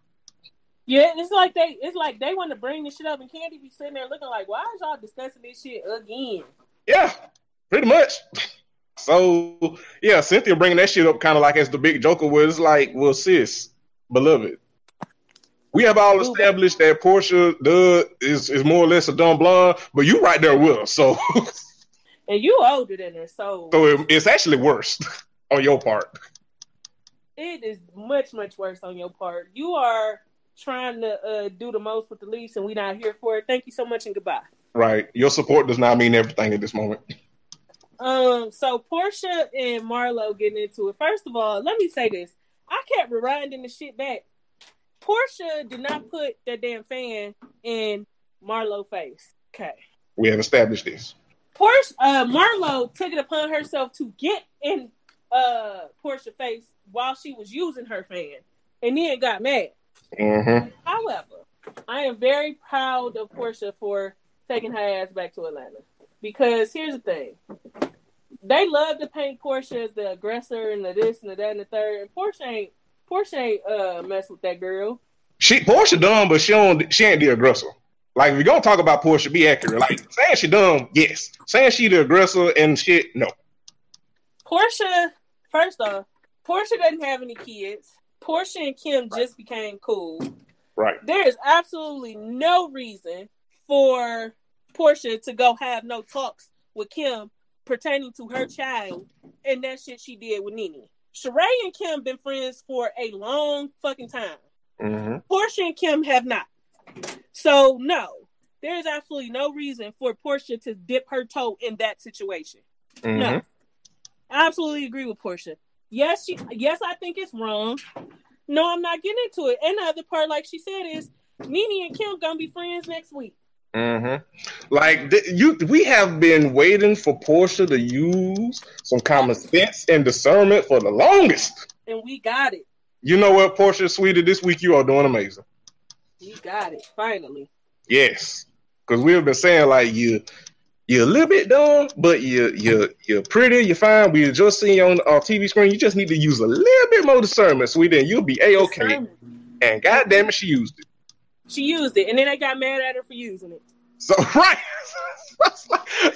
Yeah, it's like they it's like they want to bring this shit up, and Candy be sitting there looking like, why is y'all discussing this shit again? Yeah, pretty much. So, yeah, Cynthia bringing that shit up kind of like as the big joker, where it's like, well, sis, beloved, we have all established that Portia duh, is, is more or less a dumb blonde, but you right there with her, so. And you older than her, so. So it, it's actually worse on your part. It is much, much worse on your part. You are trying to uh, do the most with the least, and we're not here for it. Thank you so much, and goodbye. Right. Your support does not mean everything at this moment. Um. So Portia and Marlo getting into it. First of all, let me say this. I kept rewinding the shit back. Portia did not put that damn fan in Marlo's face. Okay. We have established this. Portia, uh, Marlo took it upon herself to get in uh, Portia's face while she was using her fan, and then got mad. Mm-hmm. However, I am very proud of Portia for taking her ass back to Atlanta, because here's the thing: they love to paint Portia as the aggressor and the this and the that and the third. And Portia ain't Portia ain't uh mess with that girl. She Portia dumb, but she don't she ain't the aggressor. Like, if you're gonna talk about Portia, be accurate. Like, saying she dumb, yes. Saying she the aggressor and shit, no. Portia, first off, Portia doesn't have any kids. Portia and Kim right. just became cool. Right. There is absolutely no reason for Portia to go have no talks with Kim pertaining to her child and that shit she did with Nene. Sheree and Kim been friends for a long fucking time. Mm-hmm. Portia and Kim have not. So, no. There is absolutely no reason for Portia to dip her toe in that situation. Mm-hmm. No. I absolutely agree with Portia. Yes, she, yes, I think it's wrong. No, I'm not getting into it. And the other part, like she said, is Nene and Kim gonna be friends next week. Mm-hmm. Like th- you, we have been waiting for Portia to use some common sense and discernment for the longest, and we got it. You know what, Portia, sweetie, this week you are doing amazing. You got it, finally. Yes, because we've been saying like you. You're a little bit dumb, but you're, you're, you're pretty, you're fine. We just see you on our T V screen. You just need to use a little bit more discernment, sweetie, and you'll be A-okay. And goddamn it, she used it. She used it, and then they got mad at her for using it. So, right.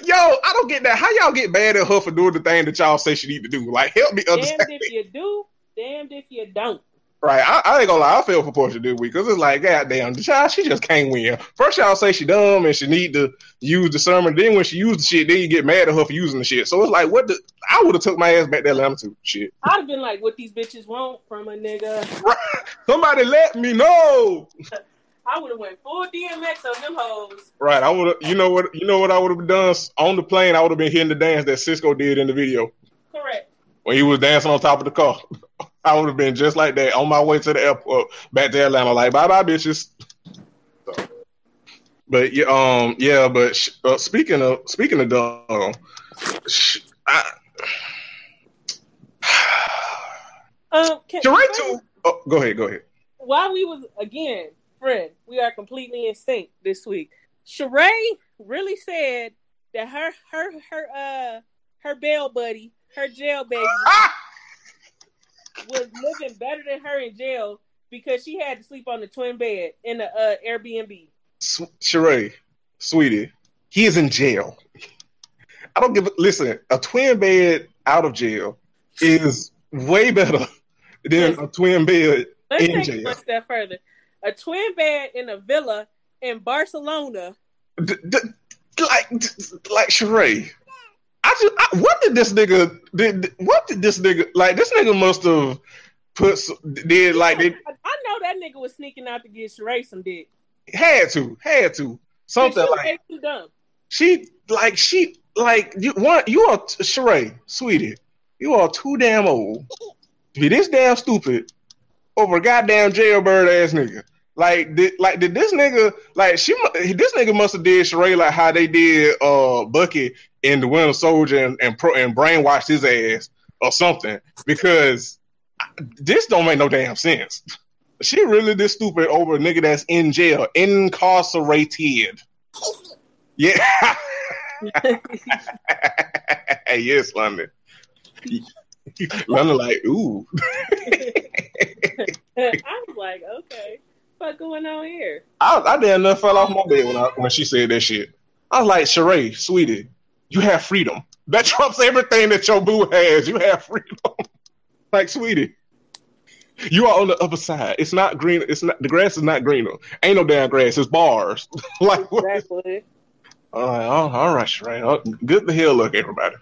Yo, I don't get that. How y'all get mad at her for doing the thing that y'all say she need to do? Like, help me understand. Damned if you do, damned if you don't. Right, I, I ain't gonna lie, I feel for Portia this week, because it's like, goddamn, the child, she just can't win. First y'all say she dumb and she need to use the sermon, then when she used the shit, then you get mad at her for using the shit. So it's like, what the, I would have took my ass back to Atlanta too, shit. I'd have been like, what these bitches want from a nigga. Right. Somebody let me know. I would have went full D M X on them hoes. Right, I would have, you know what, you know what I would have done? On the plane, I would have been hitting the dance that Cisco did in the video. Correct. When he was dancing on top of the car. I would have been just like that on my way to the airport back to Atlanta, like, bye-bye, bitches. So, But yeah, um, yeah. But sh- uh, speaking of speaking of dog, sh- I. um, can, Jerry too. Oh, go ahead, go ahead. While we was again, friend, we are completely in sync this week. Sheree really said that her her her uh her bail buddy, her jail baby, was living better than her in jail because she had to sleep on the twin bed in the uh, Airbnb. Sheree, sweetie, he is in jail. I don't give a... Listen, a twin bed out of jail is way better than a twin bed Let's in jail. Let's take it one step further. A twin bed in a villa in Barcelona. D- d- like, d- like Sheree. I just... I, what did this nigga... Did, what did this nigga... Like, this nigga must have put... Did, like... Did, I, I know that nigga was sneaking out to get Sheree some dick. Had to. Had to. Something like... Too dumb. She... Like, she... Like, you want you are, Sheree, sweetie, you are too damn old to be this damn stupid over a goddamn jailbird ass nigga. Like, did, like, did this nigga, like, she, this nigga must have did Sheree like how they did uh, Bucky in the Winter Soldier and and, pro, and brainwashed his ass or something, because this don't make no damn sense. She really this stupid over a nigga that's in jail, incarcerated. Yeah. Yes, London. London, like, ooh. I was like, okay, what's going on here? I, I damn near fell off my bed when I, when she said that shit. I was like, Sheree, sweetie, you have freedom. That trumps everything that your boo has. You have freedom. Like, sweetie, you are on the other side. It's not green. It's not the grass is not greener. Ain't no damn grass. It's bars. Like, exactly. What? All right, all right, Sheree. Good to hear. Look, everybody.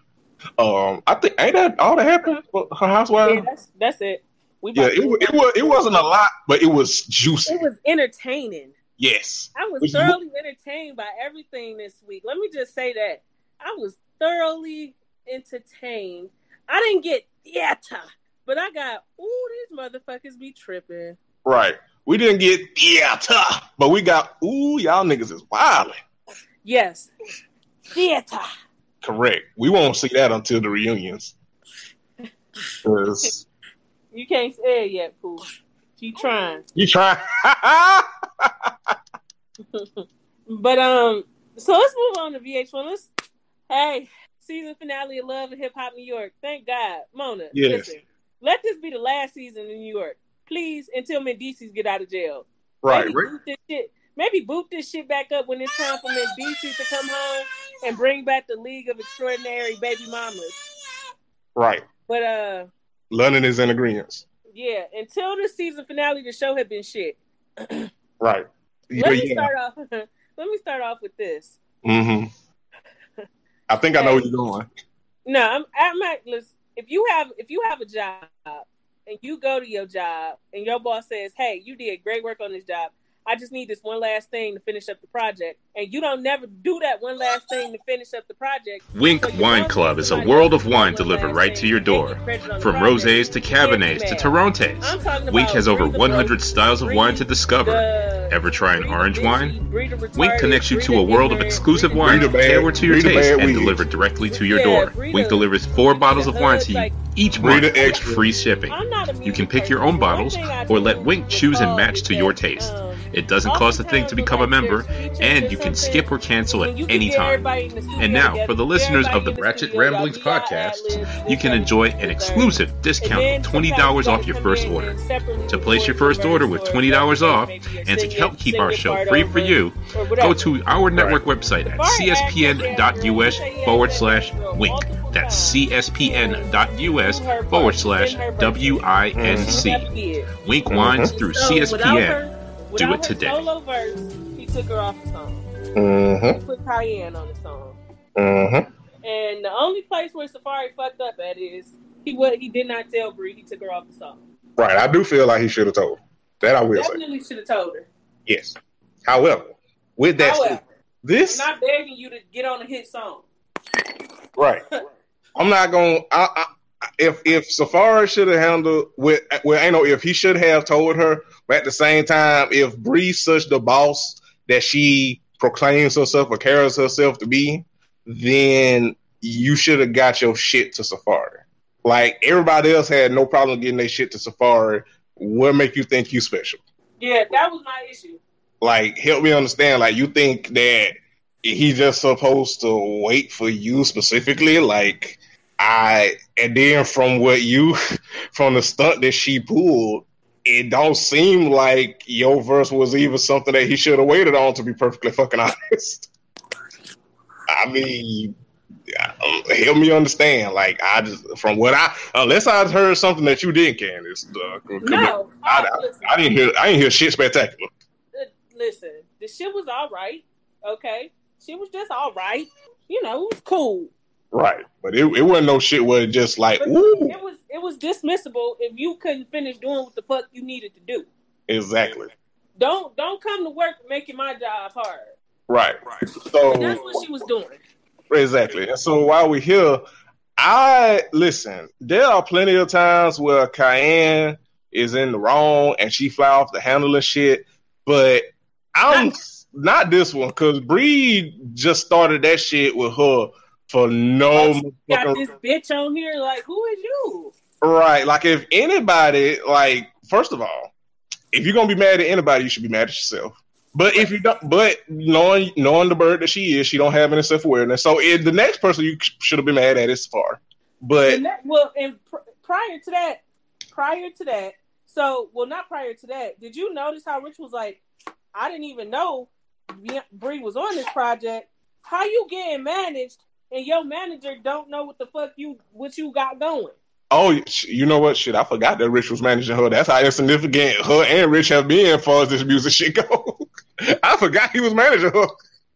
Um, I think ain't that all that happened for her housewife? Yeah, that's that's it. We yeah, it, it it was it wasn't a lot, but it was juicy. It was entertaining. Yes, I was thoroughly entertained by everything this week. Let me just say that I was thoroughly entertained. I didn't get theater, but I got ooh, these motherfuckers be tripping. Right, we didn't get theater, but we got ooh, y'all niggas is wilding. Yes. Theater. Correct. We won't see that until the reunions. You can't say it yet, Pooh. You trying. You trying. But, um, so let's move on to V H one. Let's, hey, season finale of Love and Hip Hop New York. Thank God. Mona, yes. Listen, let this be the last season in New York. Please, until Mendeecees get out of jail. Right, Maybe right. This shit. Maybe boot this shit back up when it's time for Mendeecees to come home and bring back the League of Extraordinary Baby Mamas. Right. But, uh... London is in agreement. Yeah. Until the season finale, the show had been shit. Right. Let me yeah. start off... Let me start off with this. Mm-hmm. I think I know where you're going. No, I'm... I'm not... Listen, if you have, if you have a job and you go to your job and your boss says, hey, you did great work on this job, I just need this one last thing to finish up the project. And you don't never do that one last thing to finish up the project. Wink so Wine Club is a world of wine delivered right to your door. From rosés to cabernets to torontes, Wink has over one hundred styles of wine to discover. Ever try an orange wine? Wink connects you to a world of exclusive wines tailored to your taste and delivered directly to your door. Wink delivers four bottles of wine to you each month with free shipping. You can pick your own bottles or let Wink choose and match to your taste. It doesn't cost a thing to become a member, and you can skip or cancel at any time. And now, for the listeners of the Ratchet Ramblings Podcast, you can enjoy an exclusive discount of twenty dollars off your first order. To place your first order with twenty dollars off, and to help keep our show free for you, go to our network website at cspn.us forward slash wink. That's cspn.us forward slash W I N C. Wink Wines through C S P N. Do it today. Solo verse, he took her off the song. Mm-hmm. He put Cayenne on the song. Mm-hmm. And the only place where Safari fucked up at is he would he did not tell Bree he took her off the song. Right. I do feel like he should have told her. That I will Definitely say. Definitely should have told her. Yes. However, with that However, statement, this I'm not begging you to get on a hit song. Right. I'm not gonna I, I, if if Safari should have handled with well, ain't no if he should have told her. But at the same time, if Bree such the boss that she proclaims herself or carries herself to be, then you should have got your shit to Safari. Like, everybody else had no problem getting their shit to Safari. What make you think you special? Yeah, that was my issue. Like, help me understand. Like, you think that he just supposed to wait for you specifically? Like, I, and then from what you, from the stunt that she pulled, it don't seem like your verse was even something that he should have waited on, to be perfectly fucking honest. I mean, help me understand. Like, I just, from what I, unless I heard something that you didn't, Candace. Uh, no. I, I, I didn't hear, I didn't hear shit spectacular. Listen, the shit was all right. Okay. She was just all right. You know, it was cool. Right. But it, it wasn't no shit where it just like, ooh. It was, it was dismissible if you couldn't finish doing what the fuck you needed to do. Exactly. Don't don't come to work making my job hard. Right. Right. So and that's what she was doing. Exactly. And so while we're here, I, listen, there are plenty of times where Cayenne is in the wrong and she fly off the handle and shit, but I'm Not, not this one, because Bree just started that shit with her for no fucking got this bitch on here, like, who is you? Right, like, if anybody, like, first of all, if you're going to be mad at anybody, you should be mad at yourself. But if you don't, but knowing knowing the bird that she is, she don't have any self-awareness. So if the next person you should have been mad at is Safar. But and that, well, and pr- prior to that, prior to that, so, well, not prior to that, did you notice how Rich was like, I didn't even know Bree was on this project. How you getting managed and your manager don't know what the fuck you what you got going? Oh, you know what? Shit, I forgot that Rich was managing her. That's how insignificant her and Rich have been as far as this music shit goes. I forgot he was managing her.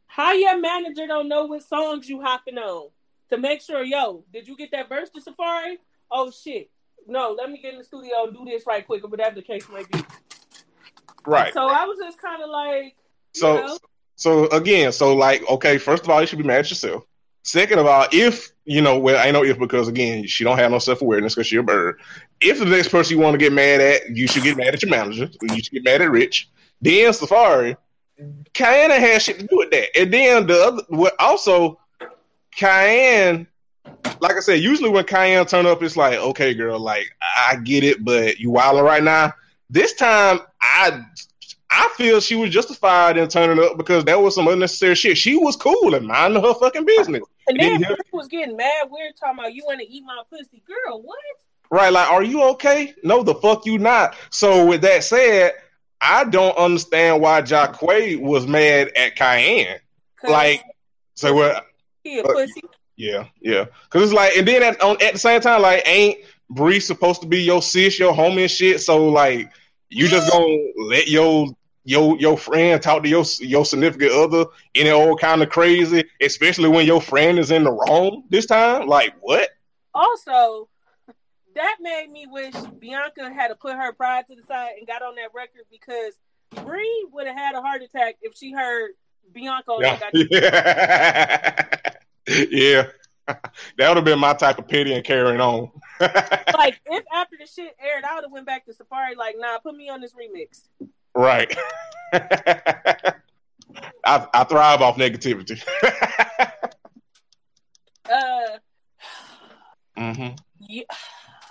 How your manager don't know what songs you hopping on to make sure, yo, did you get that verse to Safari? Oh, shit. No, let me get in the studio and do this right quick, or whatever the case may be. Right. So I was just kind of like, so, know. so again, so like, okay, first of all, you should be mad at yourself. Second of all, if, you know, well, I know if, because again, she don't have no self-awareness because she a bird. If the next person you want to get mad at, you should get mad at your manager. You should get mad at Rich. Then Safari, Cayenne had shit to do with that. And then the other, what also, Cayenne, like I said, usually when Cayenne turn up, it's like, okay, girl, like, I get it, but you wilding right now. This time, I I feel she was justified in turning up because that was some unnecessary shit. She was cool and minding her fucking business. And then Rick was getting mad weird talking about, you want to eat my pussy, girl, what? Right, like, are you okay? No, the fuck you not. So with that said, I don't understand why Jacque was mad at Cayenne. Like, so what? He a uh, pussy. Yeah, yeah. Because it's like, and then at, on, at the same time, like, ain't Bree supposed to be your sis, your homie and shit? So like, you just gonna let your your your friend talk to your your significant other in all kind of crazy, especially when your friend is in the wrong this time? Like, what? Also, that made me wish Bianca had to put her pride to the side and got on that record, because Bree would have had a heart attack if she heard Bianca. Yeah, that yeah. yeah. That would have been my type of pity and carrying on. Like, if after the shit aired, I would have went back to Safari like, nah, put me on this remix. Right. I, I thrive off negativity. uh. Mm-hmm. Yeah.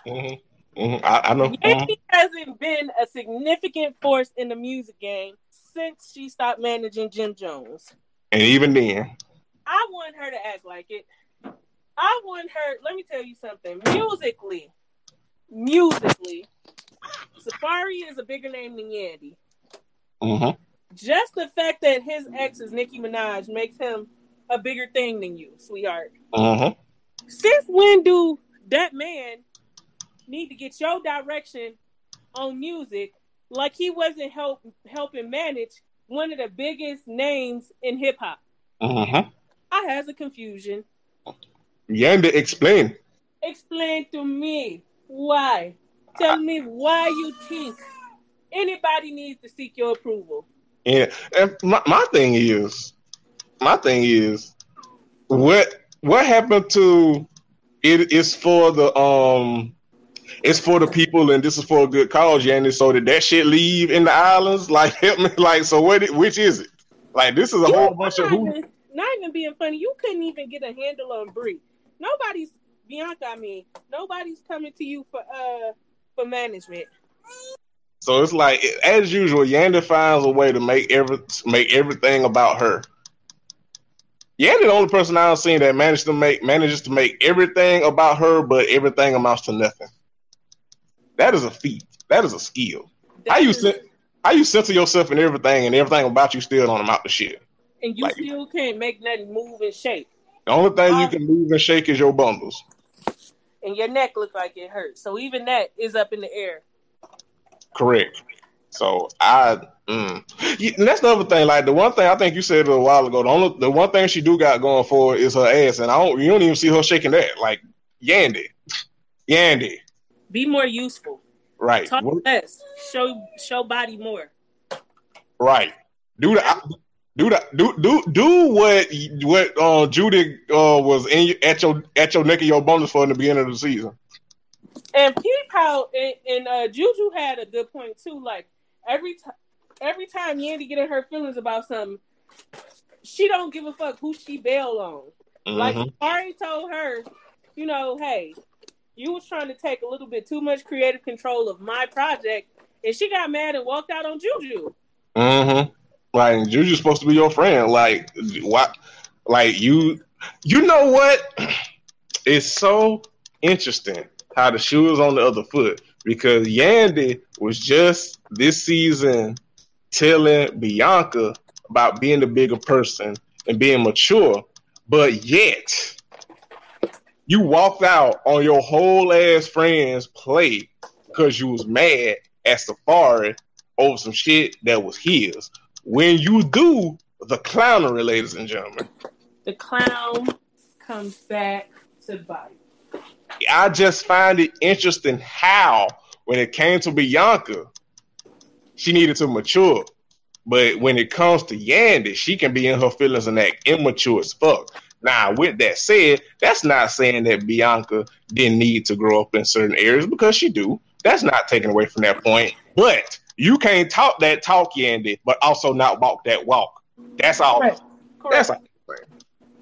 Mm-hmm. Mm-hmm. I, I know. Mm-hmm. She hasn't been a significant force in the music game since she stopped managing Jim Jones. And even then, I want her to act like it. I want her, let me tell you something, musically, musically, Safari is a bigger name than Yandy. Mm-hmm. Just the fact that his ex is Nicki Minaj makes him a bigger thing than you, sweetheart. Mm-hmm. Since when do that man need to get your direction on music like he wasn't help, helping manage one of the biggest names in hip-hop? Mm-hmm. I has a confusion. Yanda, explain. Explain to me why. Tell me why you think anybody needs to seek your approval. Yeah, and my, my thing is, my thing is, what what happened to it? It's for the um, it's for the people, and this is for a good cause, Yanda. So did that shit leave in the islands? Like, help me, like, so what? Which is it? Like, this is a you whole bunch of who. Even, not even being funny, you couldn't even get a handle on Brie. Nobody's Bianca. I mean, nobody's coming to you for uh for management. So it's like, as usual, Yanda finds a way to make every make everything about her. Yanda, the only person I've seen that manages to make manages to make everything about her, but everything amounts to nothing. That is a feat. That is a skill. That how you is, sen- how you censor yourself and everything, and everything about you still don't amount to shit. And you like, still can't make nothing move and shake. The only thing um, you can move and shake is your bundles. And your neck look like it hurts. So even that is up in the air. Correct. So I, mm. yeah, and that's the other thing. Like the one thing I think you said a while ago. The only, the one thing she do got going for her is her ass, and I don't. You don't even see her shaking that. Like Yandy, Yandy. Be more useful. Right. Talk what? Less. Show show body more. Right. Do the do the do do do what what uh, Judy uh, was in at your at your neck of your bonus for in the beginning of the season. And peep how and, and uh, Juju had a good point too. Like every time, every time Yandy get in her feelings about something, she don't give a fuck who she bail on. Mm-hmm. Like Ari told her, you know, hey, you was trying to take a little bit too much creative control of my project, and she got mad and walked out on Juju. Mm-hmm. Like Juju's supposed to be your friend. Like what? Like you? You know what? It's so interesting how the shoe is on the other foot, because Yandy was just this season telling Bianca about being the bigger person and being mature, but yet you walked out on your whole ass friend's play because you was mad at Safari over some shit that was his. When you do the clownery, ladies and gentlemen, the clown comes back to bite. I just find it interesting how, when it came to Bianca, she needed to mature. But when it comes to Yandy, she can be in her feelings and act immature as fuck. Now, with that said, that's not saying that Bianca didn't need to grow up in certain areas, because she do. That's not taken away from that point. But you can't talk that talk, Yandy, but also not walk that walk. That's all. Correct. Correct. That's all.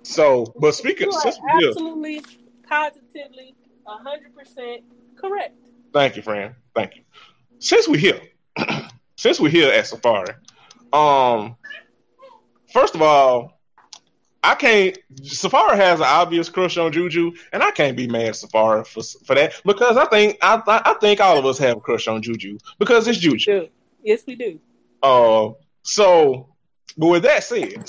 So, but speaking of... Absolutely, positively, one hundred percent correct. Thank you, friend. Thank you. Since we're here, since we're here at Safari, um, first of all, I can't, Safari has an obvious crush on Juju, and I can't be mad at Safari for, for that, because I think I, I think all of us have a crush on Juju, because it's Juju. Sure. Yes, we do. Uh, so, but with that said,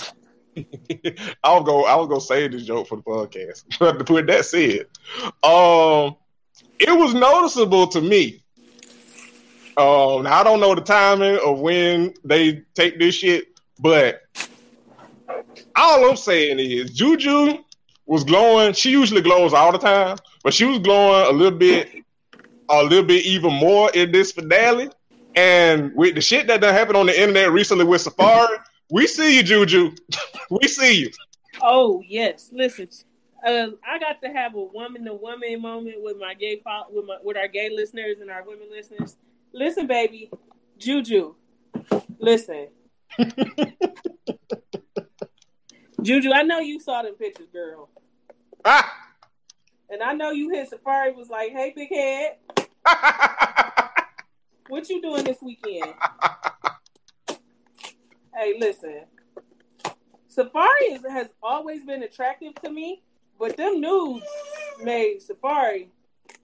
I'll go. I'll go save this joke for the podcast. But with that said, um, it was noticeable to me. Um, now I don't know the timing of when they take this shit, but all I'm saying is Juju was glowing. She usually glows all the time, but she was glowing a little bit, a little bit even more in this finale. And with the shit that done happened on the internet recently with Safari. We see you, Juju. We see you. Oh, yes. Listen, uh, I got to have a woman-to-woman moment with my gay pop, with my with our gay listeners and our women listeners. Listen, baby, Juju. Listen, Juju. I know you saw them pictures, girl. Ah. And I know you hit Safari was like, "Hey, big head, what you doing this weekend?" Hey, listen, Safari is, has always been attractive to me, but them nudes made Safari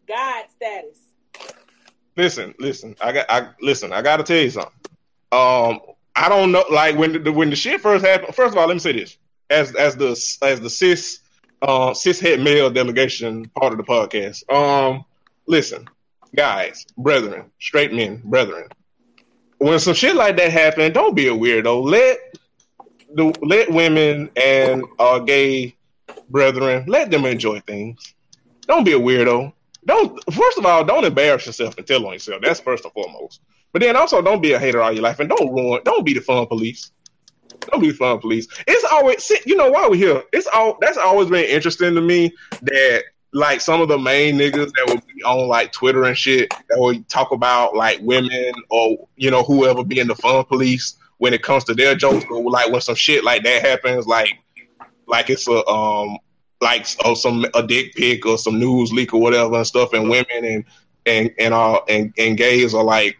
God status. Listen, listen, I got, I listen, I got to tell you something. Um, I don't know, like when the when the shit first happened. First of all, let me say this: as as the as the cis uh, cis het male delegation part of the podcast. Um, listen, guys, brethren, straight men, brethren. When some shit like that happen, don't be a weirdo. Let the let women and our gay brethren, let them enjoy things. Don't be a weirdo. Don't first of all, don't embarrass yourself and tell on yourself. That's first and foremost. But then also, don't be a hater all your life, and don't ruin. Don't be the fun police. Don't be the fun police. It's always, you know, while we're here, it's all that's always been interesting to me that. Like some of the main niggas that would be on like Twitter and shit that would talk about like women or you know whoever being the fun police when it comes to their jokes, or like when some shit like that happens, like like it's a um like oh, some a dick pic or some news leak or whatever and stuff, and women and and and uh and, and gays are like,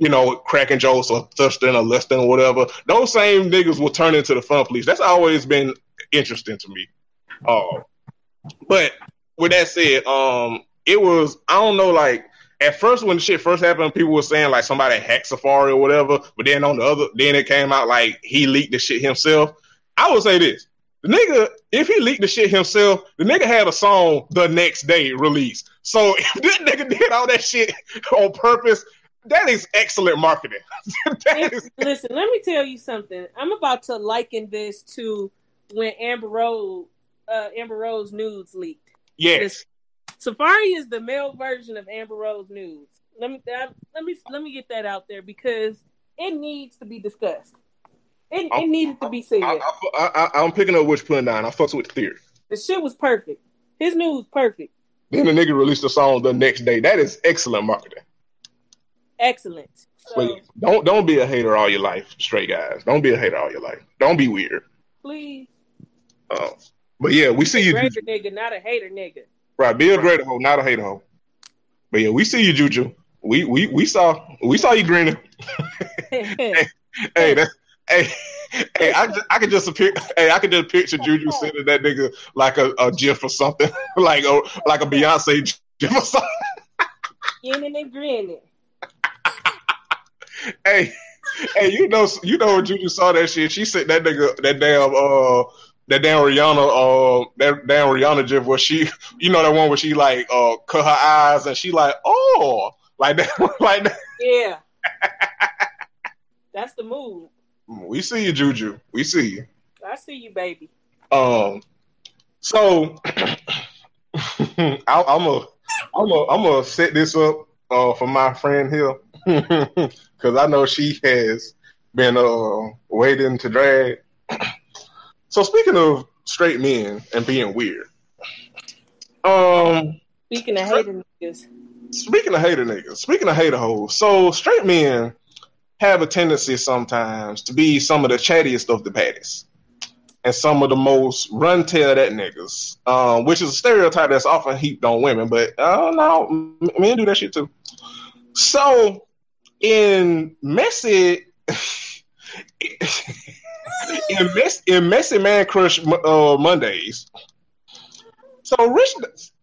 you know, cracking jokes or thrusting or lusting or whatever. Those same niggas will turn into the fun police. That's always been interesting to me. Uh, but with that said, um, it was, I don't know, like, at first when the shit first happened, people were saying, like, somebody hacked Safari or whatever. But then on the other, then it came out, like, he leaked the shit himself. I would say this. The nigga, if he leaked the shit himself, the nigga had a song the next day released. So if this nigga did all that shit on purpose, that is excellent marketing. That is- Listen, let me tell you something. I'm about to liken this to when Amber Rose, uh, Amber Rose nudes leaked. Yes. This- Safari is the male version of Amber Rose nudes. Let me I, let me let me get that out there because it needs to be discussed. It I'm, it needed to be said. I, I, I, I'm picking up which pun down. I fucks with the theory. The shit was perfect. His nudes perfect. Then the nigga released the song the next day. That is excellent marketing. Excellent. So, Wait, don't don't be a hater all your life, straight guys. Don't be a hater all your life. Don't be weird. Please. Uh, but yeah, we see you. A greater nigga, not a hater nigga. Right, be a greater hoe, not a hater hoe. But yeah, we see you, Juju. We we we saw we saw you grinning. hey, hey, that's, hey, hey, I just, I could just appear, hey, I could just picture Juju sending that nigga like a, a gif or something, like a like a Beyonce gif or something. Grinning and grinning. hey, hey, you know you know when Juju saw that shit, she sent that nigga that damn uh. That damn Rihanna, uh, that damn Rihanna gif where she, you know that one where she like, uh, cut her eyes and she like, oh, like that, like that. Yeah, that's the move. We see you, Juju. We see you. I see you, baby. Um, so I, I'm a, I'm a, I'm gonna set this up, uh, for my friend here, because I know she has been, uh, waiting to drag. So speaking of straight men and being weird, um, speaking of hater niggas, speaking of hater niggas, speaking of hater hoes, so straight men have a tendency sometimes to be some of the chattiest of the baddest, and some of the most run tail that niggas, um, which is a stereotype that's often heaped on women, but uh, no, men do that shit too. So in messy. In, mess, in messy man crush uh, Mondays, so rich,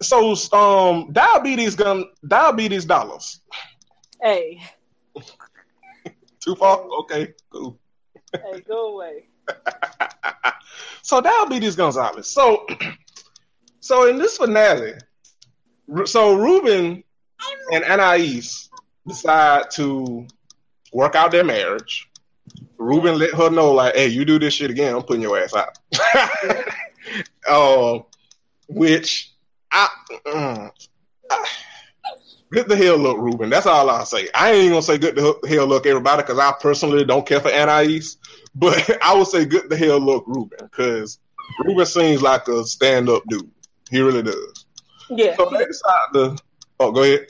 so um, diabetes gun, diabetes dollars. Hey, too far? Okay, cool. Hey, go away. So diabetes Gonzalez. So, so in this finale, so Ruben and Anais decide to work out their marriage. Ruben let her know, like, hey, you do this shit again, I'm putting your ass out. uh, which, I, mm, I, good the hell look, Ruben. That's all I'll say. I ain't even going to say good the hell look, everybody, because I personally don't care for Anais. But I would say good the hell look, Ruben, because Ruben seems like a stand-up dude. He really does. Yeah. So they decide to, oh, go ahead.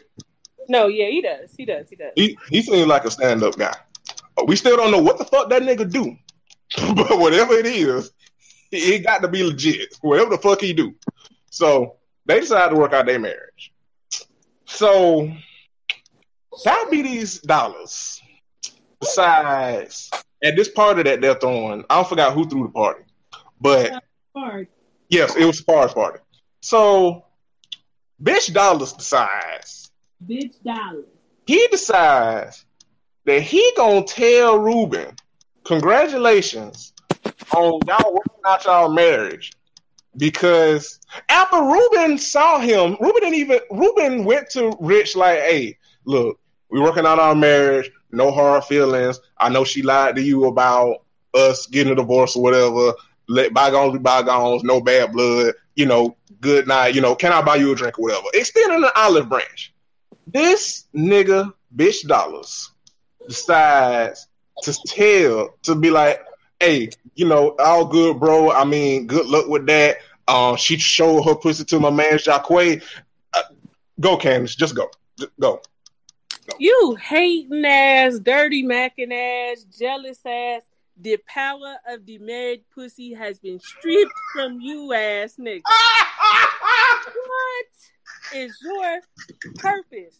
No, yeah, he does. He does. He does. He, he seems like a stand-up guy. We still don't know what the fuck that nigga do. But whatever it is, it got to be legit. Whatever the fuck he do. So, they decided to work out their marriage. So, diabetes dollars decides, at this party that they're throwing, I forgot who threw the party. But, yes, it was Spar's party. So, bitch dollars decides. Bitch dollars. He decides that he gonna tell Ruben, congratulations on y'all working out y'all marriage, because after Ruben saw him, Ruben didn't even, Ruben went to Rich like, hey, look, we working out our marriage, no hard feelings. I know she lied to you about us getting a divorce or whatever. Let bygones be bygones, no bad blood, you know, good night, you know, can I buy you a drink or whatever. Extending the olive branch. This nigga, bitch dollars, decides to tell, to be like, hey, you know, all good, bro. I mean, good luck with that. Um, she showed her pussy to my man, Jacque. Uh, go, Candace. Just go. Just go. Go. You hating ass, dirty macking ass, jealous ass. The power of the married pussy has been stripped from you, ass nigga. What is your purpose?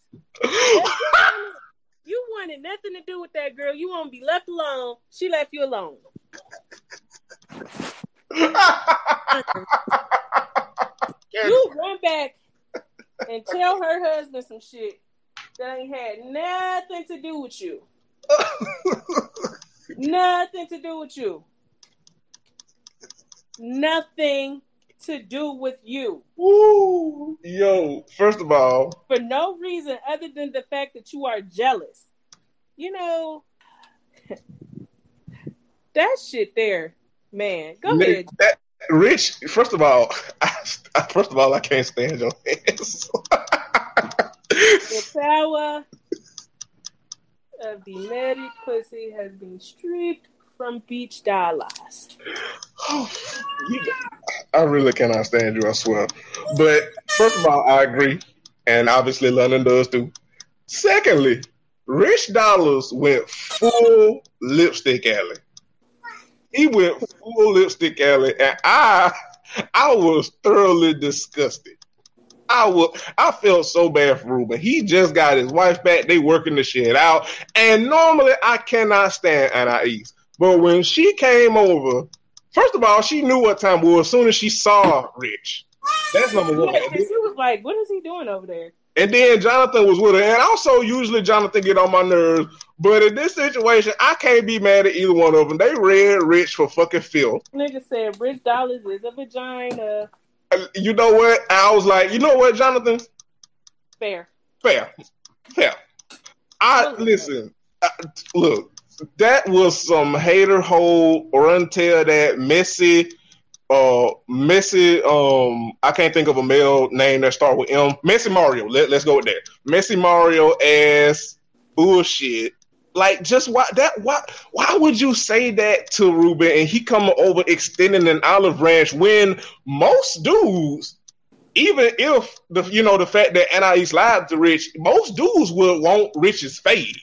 You wanted nothing to do with that girl. You want to be left alone. She left you alone. You run back and tell her husband some shit that ain't had nothing to do with you. Nothing to do with you. Nothing to do with you. Woo. Yo, first of all, for no reason other than the fact that you are jealous. You know, that shit there, man. Go Nick, ahead. That, Rich, first of all, I, I, first of all, I can't stand your hands. The power of the married pussy has been stripped from beach dollars. Oh, I really cannot stand you, I swear. But first of all, I agree. And obviously London does too. Secondly, Rich Dollars went full Lipstick Alley. He went full Lipstick Alley, and I I was thoroughly disgusted. I will. I felt so bad for Ruben. He just got his wife back. They working the shit out. And normally I cannot stand Anais. But when she came over, first of all, she knew what time it was as soon as she saw Rich. That's number one. Yeah, she was like, what is he doing over there? And then Jonathan was with her. And also, usually Jonathan get on my nerves. But in this situation, I can't be mad at either one of them. They read Rich for fucking filth. Nigga said, Rich Dollars is a vagina. You know what? I was like, you know what, Jonathan? Fair. Fair. Fair. I, listen, I, look, that was some hater hole, run tail that messy, uh, messy, um, I can't think of a male name that start with M. Messy Mario. Let, let's go with that. Messy Mario ass bullshit. Like, just why that? Why? Why would you say that to Ruben? And he coming over extending an olive branch when most dudes, even if the you know the fact that Anais lied to Rich, most dudes would want Rich's fade.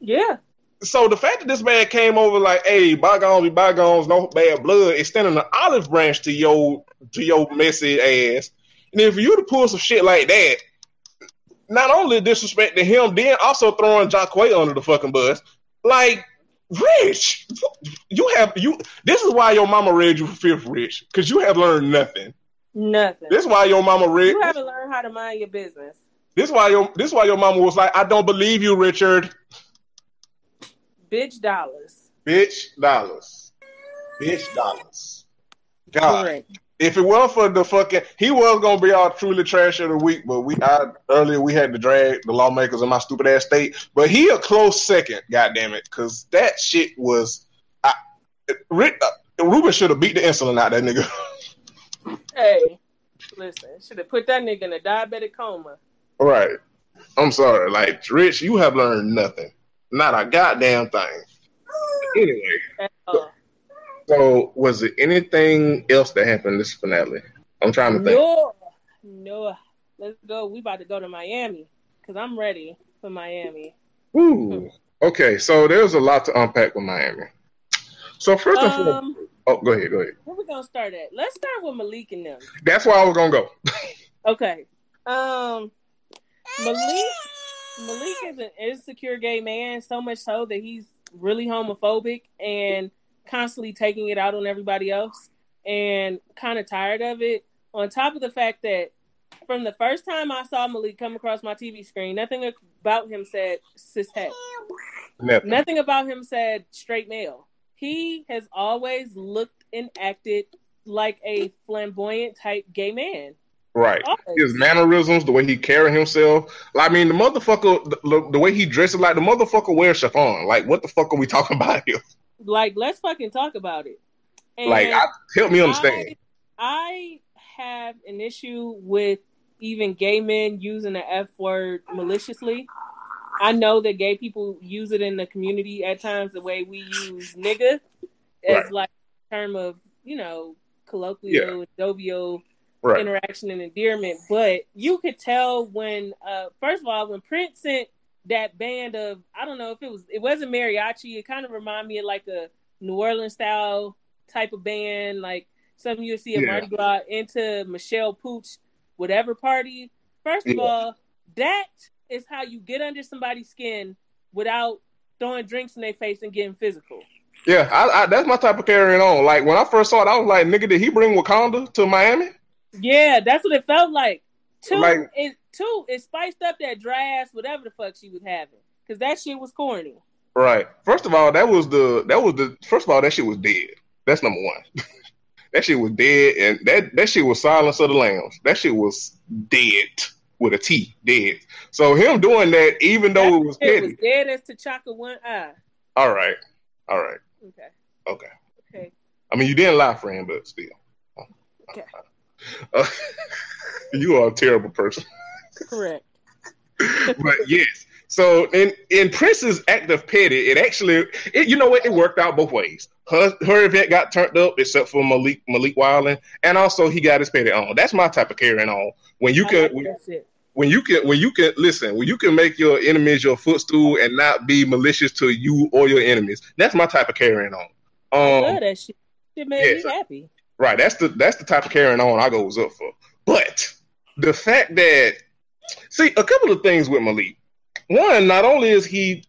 Yeah. So the fact that this man came over like, "Hey, bygones be bygones, no bad blood," extending an olive branch to your to your messy ass, and if you to pull some shit like that. Not only disrespecting him, then also throwing Jacquay under the fucking bus. Like, Rich, you have you. This is why your mama read you for fifth, Rich, because you have learned nothing. Nothing. This is why your mama read. You haven't learned how to mind your business. This is why your this is why your mama was like, I don't believe you, Richard. Bitch dollars. Bitch dollars. Bitch dollars. God. Correct. If it weren't for the fucking, he was gonna be our truly trash of the week. But we I, earlier we had to drag the lawmakers in my stupid ass state. But he a close second, goddamn it, because that shit was. I, Rick, uh, Ruben should have beat the insulin out of that nigga. Hey, listen, should have put that nigga in a diabetic coma. All right, I'm sorry, like Rich, you have learned nothing, not a goddamn thing. Anyway. Uh-oh. So, was it anything else that happened this finale? I'm trying to think. No, no. Let's go. We about to go to Miami because I'm ready for Miami. Ooh. Okay, so there's a lot to unpack with Miami. So, first um, and foremost... Oh, go ahead, go ahead. Where we going to start at? Let's start with Malik and them. That's where I was going to go. Okay. Um, Malik, Malik is an insecure gay man, so much so that he's really homophobic and... constantly taking it out on everybody else and kind of tired of it. On top of the fact that from the first time I saw Malik come across my T V screen, nothing about him said cis het. Nothing. Nothing about him said straight male. He has always looked and acted like a flamboyant type gay man. Right. Always. His mannerisms, the way he carry himself. I mean, the motherfucker, the, the way he dresses, like the motherfucker wears chiffon. Like, what the fuck are we talking about here? Like, let's fucking talk about it. And like, I, help me understand. I, I have an issue with even gay men using the F word maliciously. I know that gay people use it in the community at times the way we use nigga as right. like a term of, you know, colloquial, yeah. adobial right. interaction and endearment. But you could tell when, uh, first of all, when Prince sent that band of, I don't know if it was, it wasn't mariachi. It kind of reminded me of like a New Orleans style type of band, like something you'll see at yeah. Mardi Gras, into Michelle Pooch, whatever party. First of yeah. all, that is how you get under somebody's skin without throwing drinks in their face and getting physical. Yeah, I, I, that's my type of carrying on. Like, when I first saw it, I was like, nigga, did he bring Wakanda to Miami? Yeah, that's what it felt like. Two, like, it, two, it spiced up that dry ass, whatever the fuck she was having. Because that shit was corny. Right. First of all, that was the, that was the, first of all, that shit was dead. That's number one. That shit was dead, and that, that shit was Silence of the Lambs. That shit was dead. With a T, dead. So him doing that, even though it was petty. It was dead as T'Chaka one eye. All right. All right. Okay. Okay. Okay. I mean, you didn't lie, friend, but still. Okay. Uh, you are a terrible person. Correct. But yes. So in, in Prince's act of petty, it actually, it, you know what, it worked out both ways. Her, her event got turned up, except for Malik Malik Wilding, and also he got his petty on. That's my type of carrying on. When you can, when, when you can, when you can listen, when you can make your enemies your footstool and not be malicious to you or your enemies. That's my type of carrying on. Um, I love that shit. It made yes, me happy. Right. That's the that's the type of carrying on I goes up for. But the fact that, see, a couple of things with Malik. One, not only is he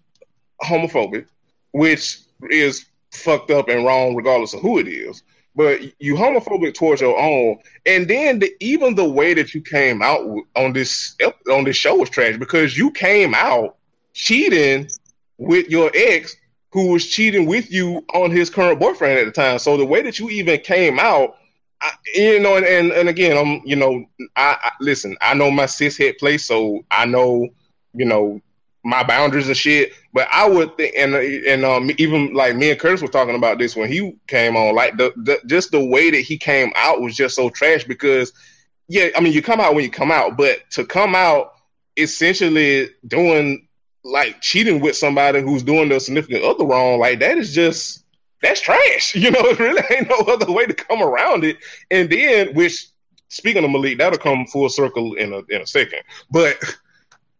homophobic, which is fucked up and wrong regardless of who it is, but you homophobic towards your own, and then the, even the way that you came out on this on this show was trash, because you came out cheating with your ex, who was cheating with you on his current boyfriend at the time. So the way that you even came out, I, you know, and, and and again, I'm, you know, I, I listen, I know my cis head place, so I know, you know, my boundaries and shit. But I would think, and and um, even like me and Curtis were talking about this when he came on, like the, the just the way that he came out was just so trash, because yeah, I mean, you come out when you come out, but to come out essentially doing like cheating with somebody who's doing the significant other wrong, like that is just, that's trash. You know, it really ain't no other way to come around it. And then, which, speaking of Malik, that'll come full circle in a in a second, but.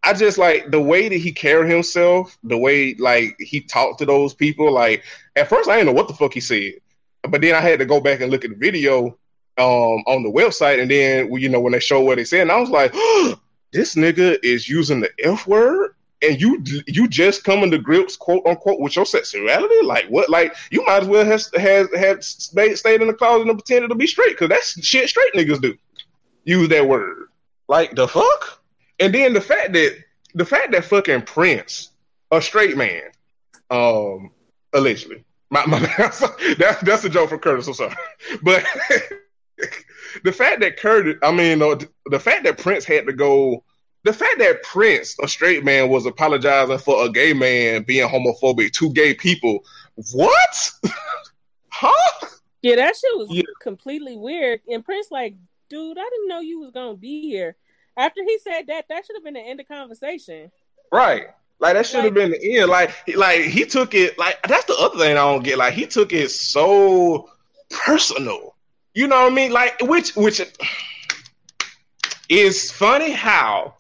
I just like the way that he carried himself, the way like he talked to those people. Like at first, I didn't know what the fuck he said, but then I had to go back and look at the video um, on the website, and then you know when they show what they said, and I was like, oh, "This nigga is using the F word," and you you just coming to grips, quote unquote, with your sexuality. Like what? Like you might as well have have, have stayed, stayed in the closet and pretended to be straight, because that's shit straight niggas do. Use that word. Like the fuck. And then the fact that the fact that fucking Prince, a straight man, um, allegedly, my, my, that, that's a joke from Curtis. I'm sorry, but the fact that Curtis, I mean, uh, the fact that Prince had to go, the fact that Prince, a straight man, was apologizing for a gay man being homophobic to gay people. What? Huh? Yeah, that shit was yeah. completely weird. And Prince, like, dude, I didn't know you was gonna be here. After he said that, that should have been the end of conversation. Right. Like, that should have like, been the end. Like, like he took it, like, that's the other thing I don't get. Like, he took it so personal. You know what I mean? Like, which, which is funny how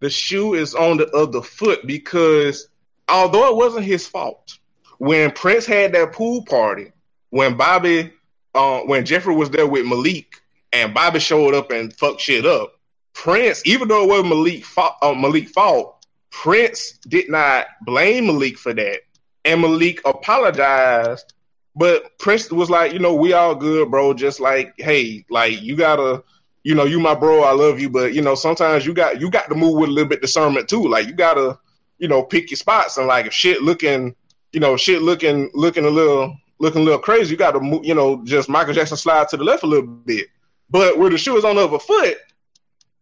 the shoe is on the other foot, because although it wasn't his fault, when Prince had that pool party, when Bobby, uh, when Jeffrey was there with Malik and Bobby showed up and fucked shit up, Prince, even though it was Malik's fault, uh, Malik's fault, Prince did not blame Malik for that. And Malik apologized, but Prince was like, you know, we all good, bro. Just like, hey, like you gotta, you know, you my bro, I love you, but you know, sometimes you got you got to move with a little bit of discernment too. Like you gotta, you know, pick your spots, and like if shit looking, you know, shit looking looking a little looking a little crazy, you gotta move, you know, just Michael Jackson slide to the left a little bit. But where the shoe is on the other foot,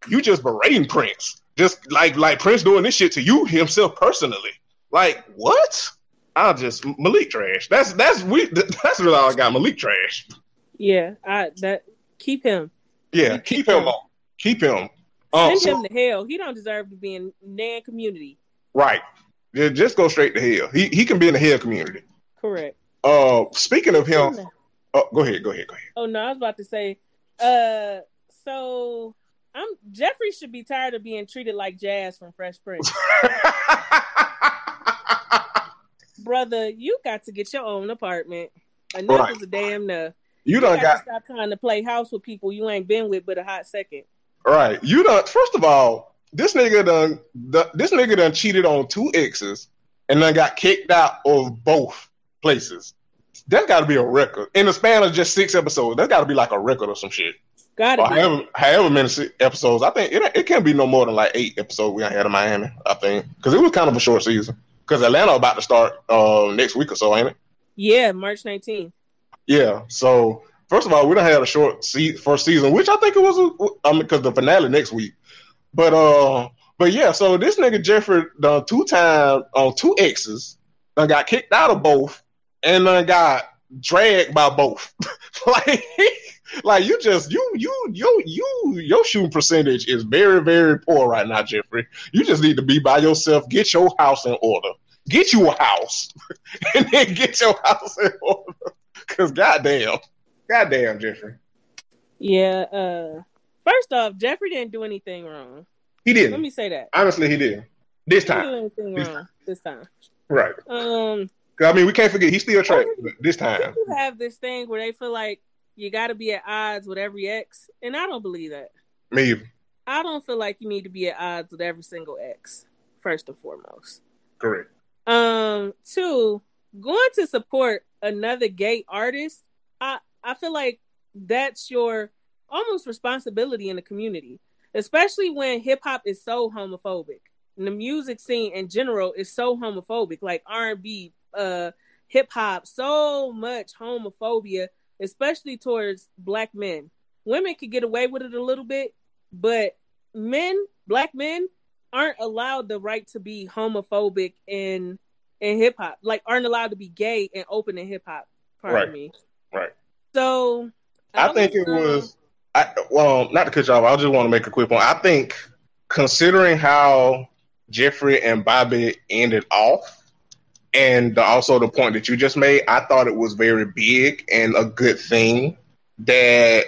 you just berating Prince, just like like Prince doing this shit to you himself personally. Like what? I'll just Malik trash. That's that's we. That's really all I got. Malik trash. Yeah, I that keep him. Yeah, keep, keep him, him on. Keep him. Um, Send so, him to hell. He don't deserve to be in Nan community. Right. Yeah, just go straight to hell. He he can be in the hell community. Correct. Uh, speaking of him, oh, go ahead, go ahead, go ahead. Oh no, I was about to say. Uh, so. I'm Jeffrey should be tired of being treated like Jazz from Fresh Prince. Brother, you got to get your own apartment. Enough right. is a damn enough. You, you done got, got to stop trying to play house with people you ain't been with but a hot second. Right. You done. First of all, this nigga done. The, this nigga done cheated on two exes and then got kicked out of both places. That's got to be a record in the span of just six episodes. That's got to be like a record or some shit. Got it. However, however many episodes, I think it it can't be no more than like eight episodes we had in Miami. I think because it was kind of a short season. Because Atlanta about to start uh, next week or so, ain't it? Yeah, March nineteenth. Yeah. So first of all, we done had a short se- first season, which I think it was. A, I mean, because the finale next week. But uh, but yeah. So this nigga Jeffrey done two times on two exes, done got kicked out of both, and then got dragged by both. Like, like you just you you you you your shooting percentage is very very poor right now, Jeffrey. You just need to be by yourself. Get your house in order. Get you a house, and then get your house in order. Cause goddamn, goddamn, Jeffrey. Yeah. Uh, first off, Jeffrey didn't do anything wrong. He didn't. Let me say that. Honestly, he didn't. This time. He didn't do anything this wrong time. This time. Right. Um. I mean, we can't forget he's still trying this time. You have this thing where they feel like you got to be at odds with every ex, and I don't believe that. Me either. I don't feel like you need to be at odds with every single ex. First and foremost. Correct. Um. Two, going to support another gay artist, I, I feel like that's your almost responsibility in the community, especially when hip hop is so homophobic. And the music scene in general is so homophobic, like R and B, uh, hip hop, so much homophobia, especially towards Black men. Women could get away with it a little bit, but men, Black men, aren't allowed the right to be homophobic in in hip hop, like aren't allowed to be gay and open in hip hop. Pardon right. me. Right. So I, I think know. it was, I, well, not to cut you off. I just want to make a quick point. I think considering how Jeffrey and Bobby ended off and the, also the point that you just made, I thought it was very big and a good thing that,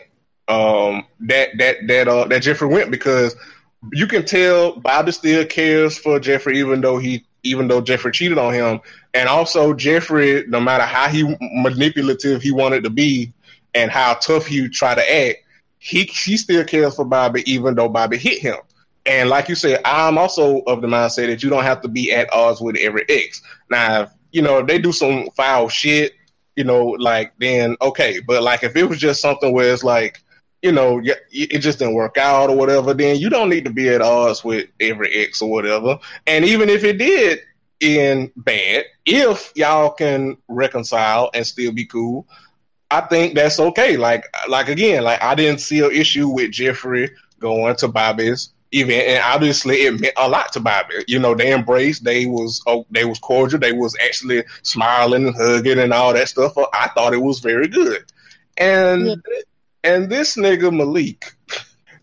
um, that, that, that, uh, that Jeffrey went, because you can tell Bobby still cares for Jeffrey, even though he, even though Jeffrey cheated on him. And also Jeffrey, no matter how he manipulative he wanted to be and how tough he tried to act, he, he still cares for Bobby, even though Bobby hit him. And like you said, I'm also of the mindset that you don't have to be at odds with every ex. Now, if, you know, if they do some foul shit, you know, like then, okay. But like, if it was just something where it's like, you know, it just didn't work out or whatever, then you don't need to be at odds with every ex or whatever. And even if it did end bad, if y'all can reconcile and still be cool, I think that's okay. Like, like again, like I didn't see an issue with Jeffrey going to Bobby's event, and obviously it meant a lot to Bobby. You know, they embraced, they was oh, they was cordial, they was actually smiling and hugging and all that stuff. I thought it was very good. And yeah. And this nigga Malik,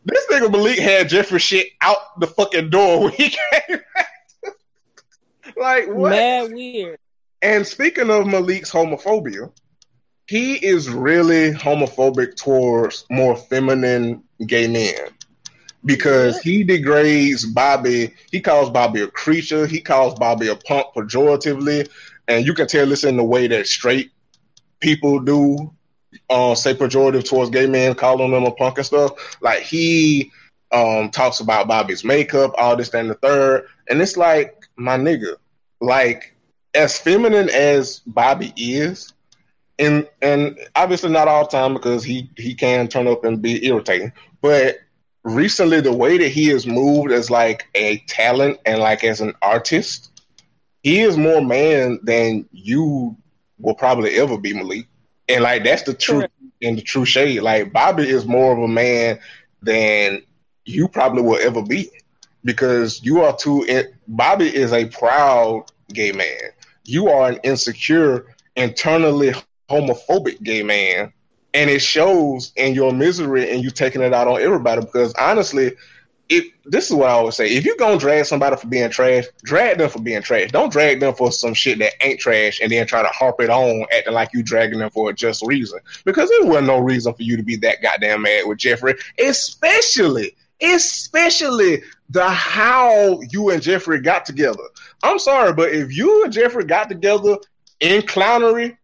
this nigga Malik had Jeffrey shit out the fucking door when he came back. Like, what? Mad weird. And speaking of Malik's homophobia, he is really homophobic towards more feminine gay men because he degrades Bobby. He calls Bobby a creature. He calls Bobby a punk pejoratively. And you can tell this in the way that straight people do. Uh, say pejorative towards gay men, calling them a punk and stuff. Like he um, talks about Bobby's makeup, all this, that, and the third. And it's like, my nigga, like as feminine as Bobby is, and and obviously not all the time because he, he can turn up and be irritating. But recently, the way that he is moved as like a talent and like as an artist, he is more man than you will probably ever be, Malik. And like that's the truth in the true shade. Like Bobby is more of a man than you probably will ever be, because you are too. In- Bobby is a proud gay man. You are an insecure, internally homophobic gay man, and it shows in your misery and you taking it out on everybody. Because honestly, if this is what I always say, if you're gonna drag somebody for being trash, drag them for being trash. Don't drag them for some shit that ain't trash and then try to harp it on, acting like you dragging them for a just reason. Because there wasn't no reason for you to be that goddamn mad with Jeffrey, especially especially the how you and Jeffrey got together. I'm sorry, but if you and Jeffrey got together in clownery,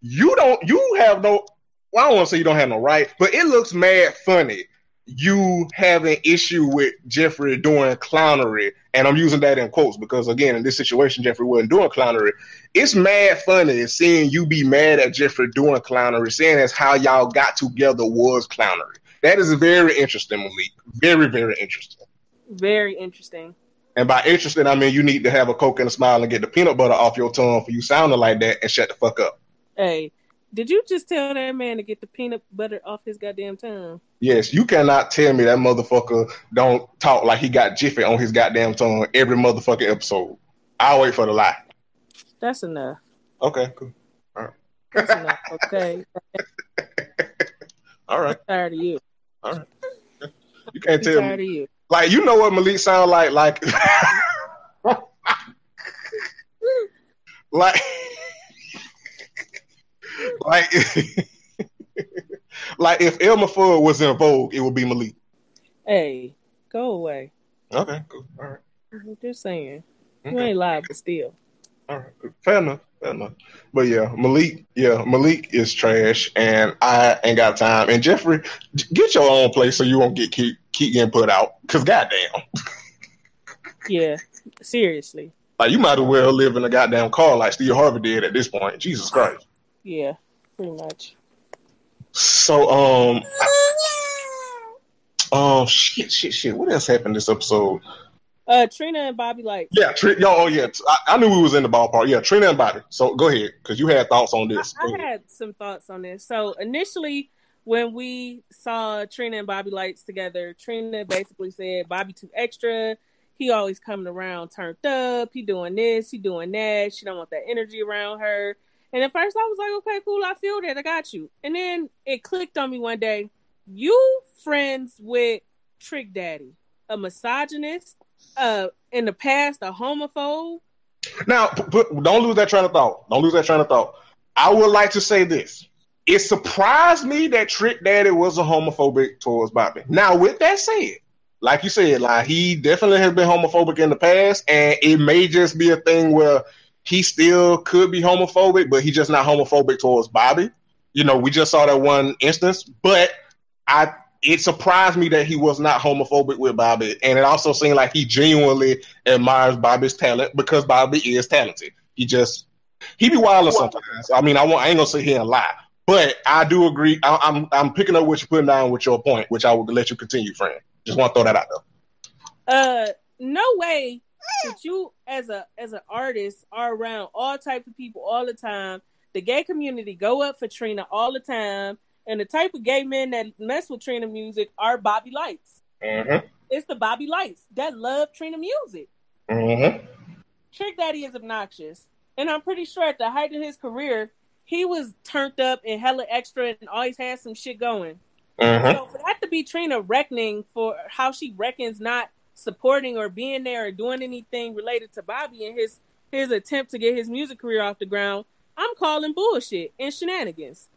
you don't, you have no, well, I don't want to say you don't have no right, but it looks mad funny. You have an issue with Jeffrey doing clownery, and I'm using that in quotes because, again, in this situation, Jeffrey wasn't doing clownery. It's mad funny seeing you be mad at Jeffrey doing clownery, seeing as how y'all got together was clownery. That is very interesting, Malik. Very, very interesting. Very interesting. And by interesting, I mean you need to have a Coke and a smile and get the peanut butter off your tongue for you sounding like that and shut the fuck up. Hey. Did you just tell that man to get the peanut butter off his goddamn tongue? Yes, you cannot tell me that motherfucker don't talk like he got Jiffy on his goddamn tongue every motherfucking episode. I'll wait for the lie. That's enough. Okay, cool. All right. That's enough. Okay. All right. I'm tired of you. All right. You can't I'm tell tired me. Of you. Like, you know what Malik sound like? Like, like. Like, like if Elmer Fudd was in Vogue, it would be Malik. Hey, go away. Okay, cool. All right. I'm just saying. Okay. You ain't live, but still. All right. Fair enough. Fair enough. But yeah, Malik, yeah, Malik is trash, and I ain't got time. And Jeffrey, get your own place so you won't get keep, keep getting put out, because goddamn. Yeah, seriously. Like, you might as well live in a goddamn car like Steve Harvey did at this point. Jesus Christ. Yeah, pretty much. So, um, oh, um, shit, shit, shit. What else happened this episode? Uh, Trina and Bobby, like, yeah, Tr- yo, oh, yeah, I-, I knew we was in the ballpark. Yeah, Trina and Bobby. So, go ahead, because you had thoughts on this. I, I had some thoughts on this. So, initially, when we saw Trina and Bobby Lights together, Trina basically said, Bobby too extra. He always coming around turned up. He doing this, he doing that. She don't want that energy around her. And at first I was like, okay, cool, I feel that, I got you. And then it clicked on me one day. You friends with Trick Daddy, a misogynist, uh, in the past, a homophobe. Now, p- p- don't lose that train of thought. Don't lose that train of thought. I would like to say this. It surprised me that Trick Daddy was a homophobic towards Bobby. Now, with that said, like you said, like he definitely has been homophobic in the past, and it may just be a thing where he still could be homophobic, but he's just not homophobic towards Bobby. You know, we just saw that one instance, but I it surprised me that he was not homophobic with Bobby. And it also seemed like he genuinely admires Bobby's talent because Bobby is talented. He just, he be wilding sometimes. I mean, I, won't, I ain't going to sit here and lie, but I do agree. I, I'm I'm picking up what you're putting down with your point, which I will let you continue, friend. Just want to throw that out there. Uh, no way. But you, as a as an artist, are around all types of people all the time. The gay community go up for Trina all the time, and the type of gay men that mess with Trina music are Bobby Lights. Mm-hmm. It's the Bobby Lights that love Trina music. Mm-hmm. Trick Daddy is obnoxious, and I'm pretty sure at the height of his career, he was turned up and hella extra and always had some shit going. Mm-hmm. So for that to be Trina reckoning for how she reckons not supporting or being there or doing anything related to Bobby and his his attempt to get his music career off the ground, I'm calling bullshit and shenanigans.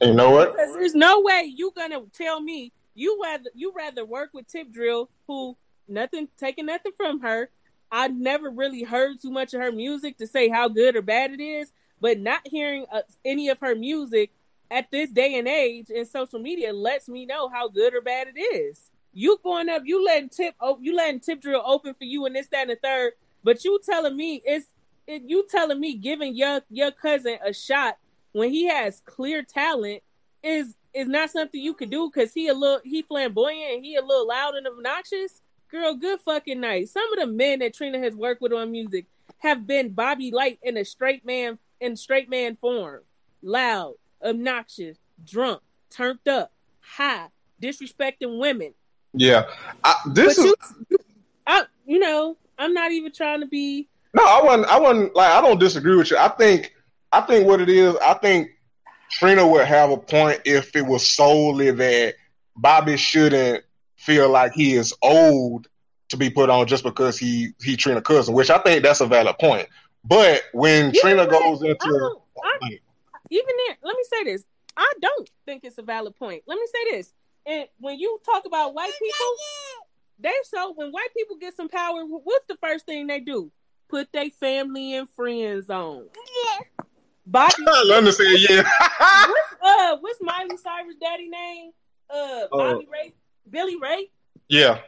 You know what? Because there's no way you gonna tell me you rather you rather work with Tip Drill, who nothing taking nothing from her. I never really heard too much of her music to say how good or bad it is, but not hearing uh, any of her music at this day and age in social media lets me know how good or bad it is. You going up, you letting Tip, you letting Tip Drill open for you, and this, that, and the third. But you telling me it's, it, you telling me giving your your cousin a shot when he has clear talent is is not something you could do because he a little he flamboyant and he a little loud and obnoxious. Girl, good fucking night. Some of the men that Trina has worked with on music have been Bobby Light in a straight man in straight man form, loud, obnoxious, drunk, turned up, high, disrespecting women. Yeah, I, this but is. You, I, you know, I'm not even trying to be. No, I wasn't. I wasn't like. I don't disagree with you. I think. I think what it is. I think Trina would have a point if it was solely that Bobby shouldn't feel like he is old to be put on just because he he Trina cousin, which I think that's a valid point. But when even Trina that, goes into I I, even there, let me say this. I don't think it's a valid point. Let me say this. And when you talk about white people, They so when white people get some power, what's the first thing they do? Put their family and friends on. Yeah. Bobby. I understand. Yeah. what's uh? What's Miley Cyrus' daddy name? Uh, Bobby uh, Ray, Billy Ray. Yeah,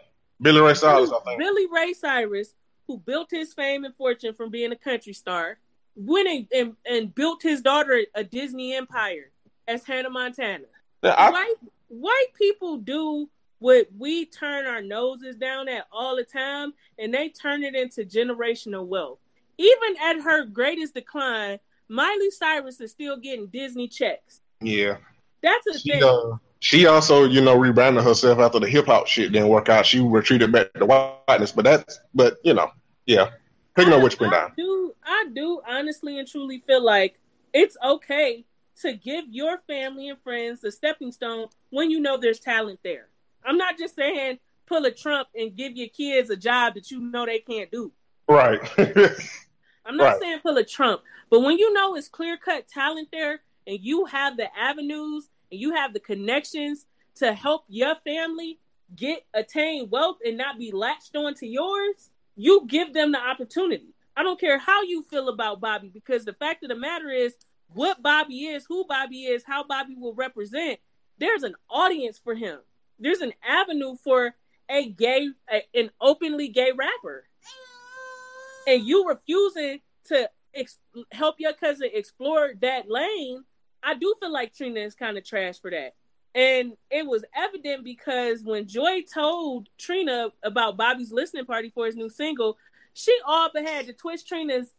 Billy Ray Cyrus. Who, I think Billy Ray Cyrus, who built his fame and fortune from being a country star, went and and, and built his daughter a Disney empire as Hannah Montana. Now, I, white white people do what we turn our noses down at all the time, and they turn it into generational wealth. Even at her greatest decline, Miley Cyrus is still getting Disney checks. Yeah. That's a she, thing. Uh, she also, you know, rebranded herself after the hip hop shit didn't work out. She retreated back to whiteness, but that's, but, you know, yeah. Picking up which point down. Do, I do honestly and truly feel like it's okay to give your family and friends the stepping stone when you know there's talent there. I'm not just saying pull a Trump and give your kids a job that you know they can't do. Right. I'm not right. saying pull a Trump, but when you know it's clear-cut talent there and you have the avenues and you have the connections to help your family get attain wealth and not be latched onto yours, you give them the opportunity. I don't care how you feel about Bobby, because the fact of the matter is what Bobby is, who Bobby is, how Bobby will represent, there's an audience for him. There's an avenue for a gay, a, an openly gay rapper. And you refusing to ex- help your cousin explore that lane, I do feel like Trina is kind of trash for that. And it was evident because when Joy told Trina about Bobby's listening party for his new single, she all but had to twist Trina's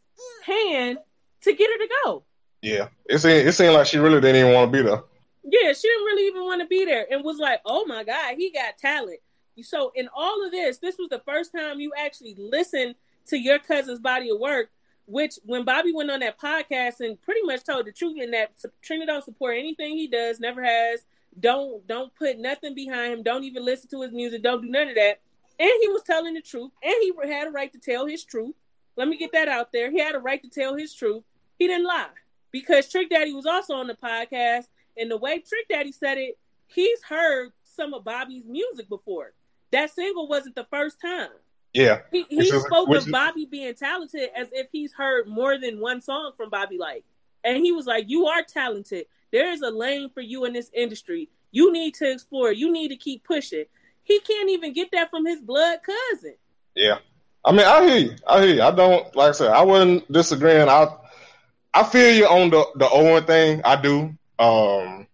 hand to get her to go. Yeah, it seemed, it seemed like she really didn't even want to be there. Yeah, she didn't really even want to be there and was like, oh my God, he got talent. So in all of this, this was the first time you actually listened to your cousin's body of work, which when Bobby went on that podcast and pretty much told the truth in that Trina don't support anything he does, never has, don't don't put nothing behind him, don't even listen to his music, don't do none of that. And he was telling the truth, and he had a right to tell his truth. Let me get that out there. He had a right to tell his truth. He didn't lie, because Trick Daddy was also on the podcast, and the way Trick Daddy said it, he's heard some of Bobby's music before. That single wasn't the first time. Yeah. He, he spoke of Bobby being talented as if he's heard more than one song from Bobby Light. And he was like, you are talented. There is a lane for you in this industry. You need to explore. You need to keep pushing. He can't even get that from his blood cousin. Yeah. I mean, I hear you. I hear you. I don't, like I said, I wasn't disagreeing. I I feel you on the, the Owen thing. I do. Um,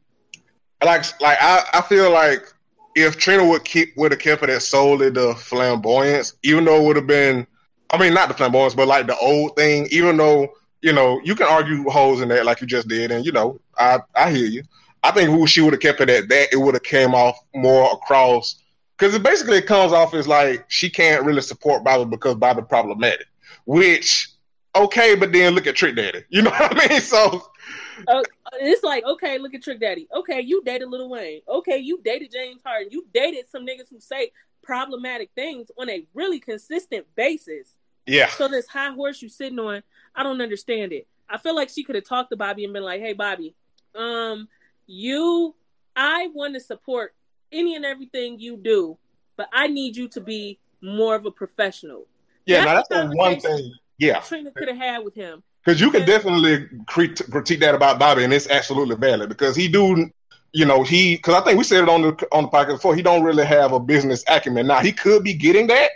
like, like I, I feel like if Trina would keep would have kept it at solely the flamboyance, even though it would have been, I mean, not the flamboyance, but like the old thing. Even though, you know, you can argue holes in that, like you just did, and you know, I, I hear you. I think who she would have kept it at that, it would have came off more across, because it basically comes off as like she can't really support Bobby because Bobby problematic, which okay, but then look at Trick Daddy, you know what I mean? So. Uh, it's like, okay, look at Trick Daddy. Okay, you dated Lil Wayne. Okay, you dated James Harden. You dated some niggas who say problematic things on a really consistent basis. Yeah. So this high horse you sitting on, I don't understand it. I feel like she could have talked to Bobby and been like, hey, Bobby, um, you, I want to support any and everything you do, but I need you to be more of a professional. Yeah, that's now that's the one thing. Yeah, Trina could have had with him. Because you can definitely critique that about Bobby, and it's absolutely valid. Because he do, you know, he, because I think we said it on the on the podcast before, he don't really have a business acumen. Now, he could be getting that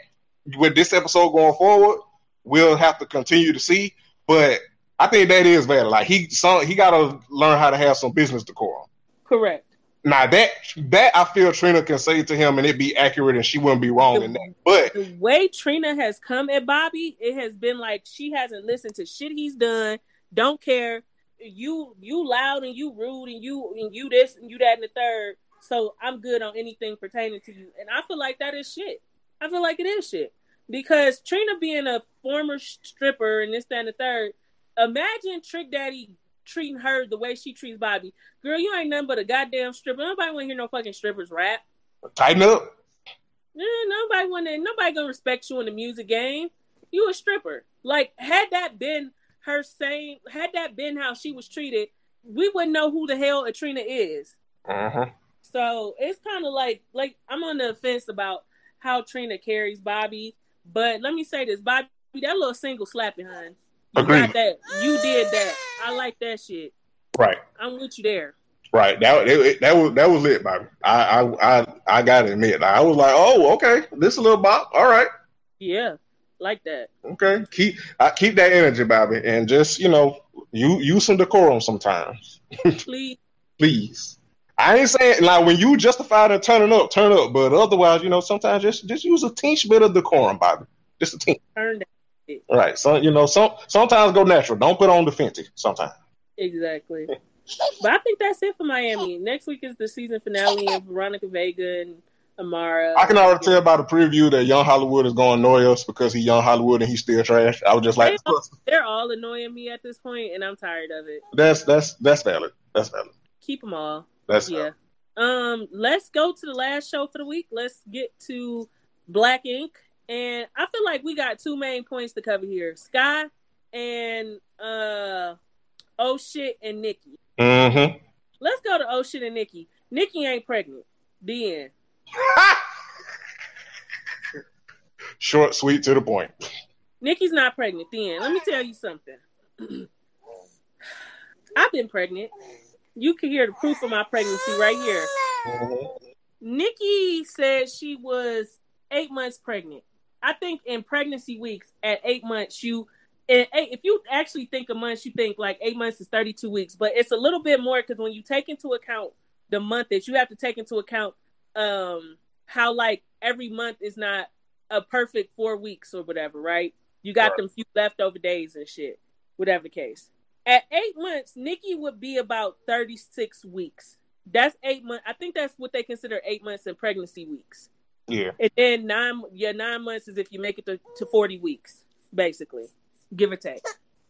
with this episode going forward. We'll have to continue to see. But I think that is valid. Like, he some, he got to learn how to have some business decorum. Correct. Now, that, that I feel Trina can say to him, and it be accurate, and she wouldn't be wrong the, in that. But the way Trina has come at Bobby, it has been like she hasn't listened to shit he's done, don't care, you you loud and you rude and you and you this and you that and the third, so I'm good on anything pertaining to you. And I feel like that is shit. I feel like it is shit. Because Trina being a former stripper and this, that, and the third, imagine Trick Daddy treating her the way she treats Bobby. Girl, you ain't nothing but a goddamn stripper. Nobody want to hear no fucking strippers rap. Tighten up. Yeah, nobody want to. Nobody gonna respect you in the music game. You a stripper. Like, had that been her same, had that been how she was treated, we wouldn't know who the hell Atrina is. Uh-huh. So it's kind of like, like I'm on the fence about how Trina carries Bobby. But let me say this, Bobby, that little single slapping, hun. You Agreed. Got that. You did that. I like that shit. Right. I'm with you there. Right. That it, that was that was it, Bobby. I I I, I got to admit, I was like, oh, okay, this is a little bop. All right. Yeah, like that. Okay, keep I keep that energy, Bobby, and just you know, you use some decorum sometimes. Please, please. I ain't saying like when you justify the turning up, turn up, but otherwise, you know, sometimes just just use a teensy bit of decorum, Bobby. Just a teensy. Turn that. Right, so you know, some sometimes go natural. Don't put on the Fenty. Sometimes, exactly. But I think that's it for Miami. Next week is the season finale of Veronica Vega and Amara. I can already tell by the preview that Young Hollywood is going to annoy us because he's Young Hollywood and he's still trash. I was just like, they're all, they're all annoying me at this point, and I'm tired of it. That's that's that's valid. That's valid. Keep them all. That's yeah. Valid. Um, let's go to the last show for the week. Let's get to Black Ink. And I feel like we got two main points to cover here. Sky and uh, Oh Shit and Nikki. Mm-hmm. Let's go to Oh Shit and Nikki. Nikki ain't pregnant. The end. Short, sweet, to the point. Nikki's not pregnant. The end. Let me tell you something. I've been pregnant. You can hear the proof of my pregnancy right here. Mm-hmm. Nikki said she was eight months pregnant. I think in pregnancy weeks at eight months, you, and eight, if you actually think of months, you think like eight months is thirty-two weeks, but it's a little bit more because when you take into account the month that you have to take into account um, how like every month is not a perfect four weeks or whatever, right? You got right. them few leftover days and shit, whatever the case. At eight months, Nikki would be about thirty-six weeks. That's eight months. I think that's what they consider eight months in pregnancy weeks. Yeah. And then nine, yeah, nine months is if you make it to, to forty weeks, basically, give or take.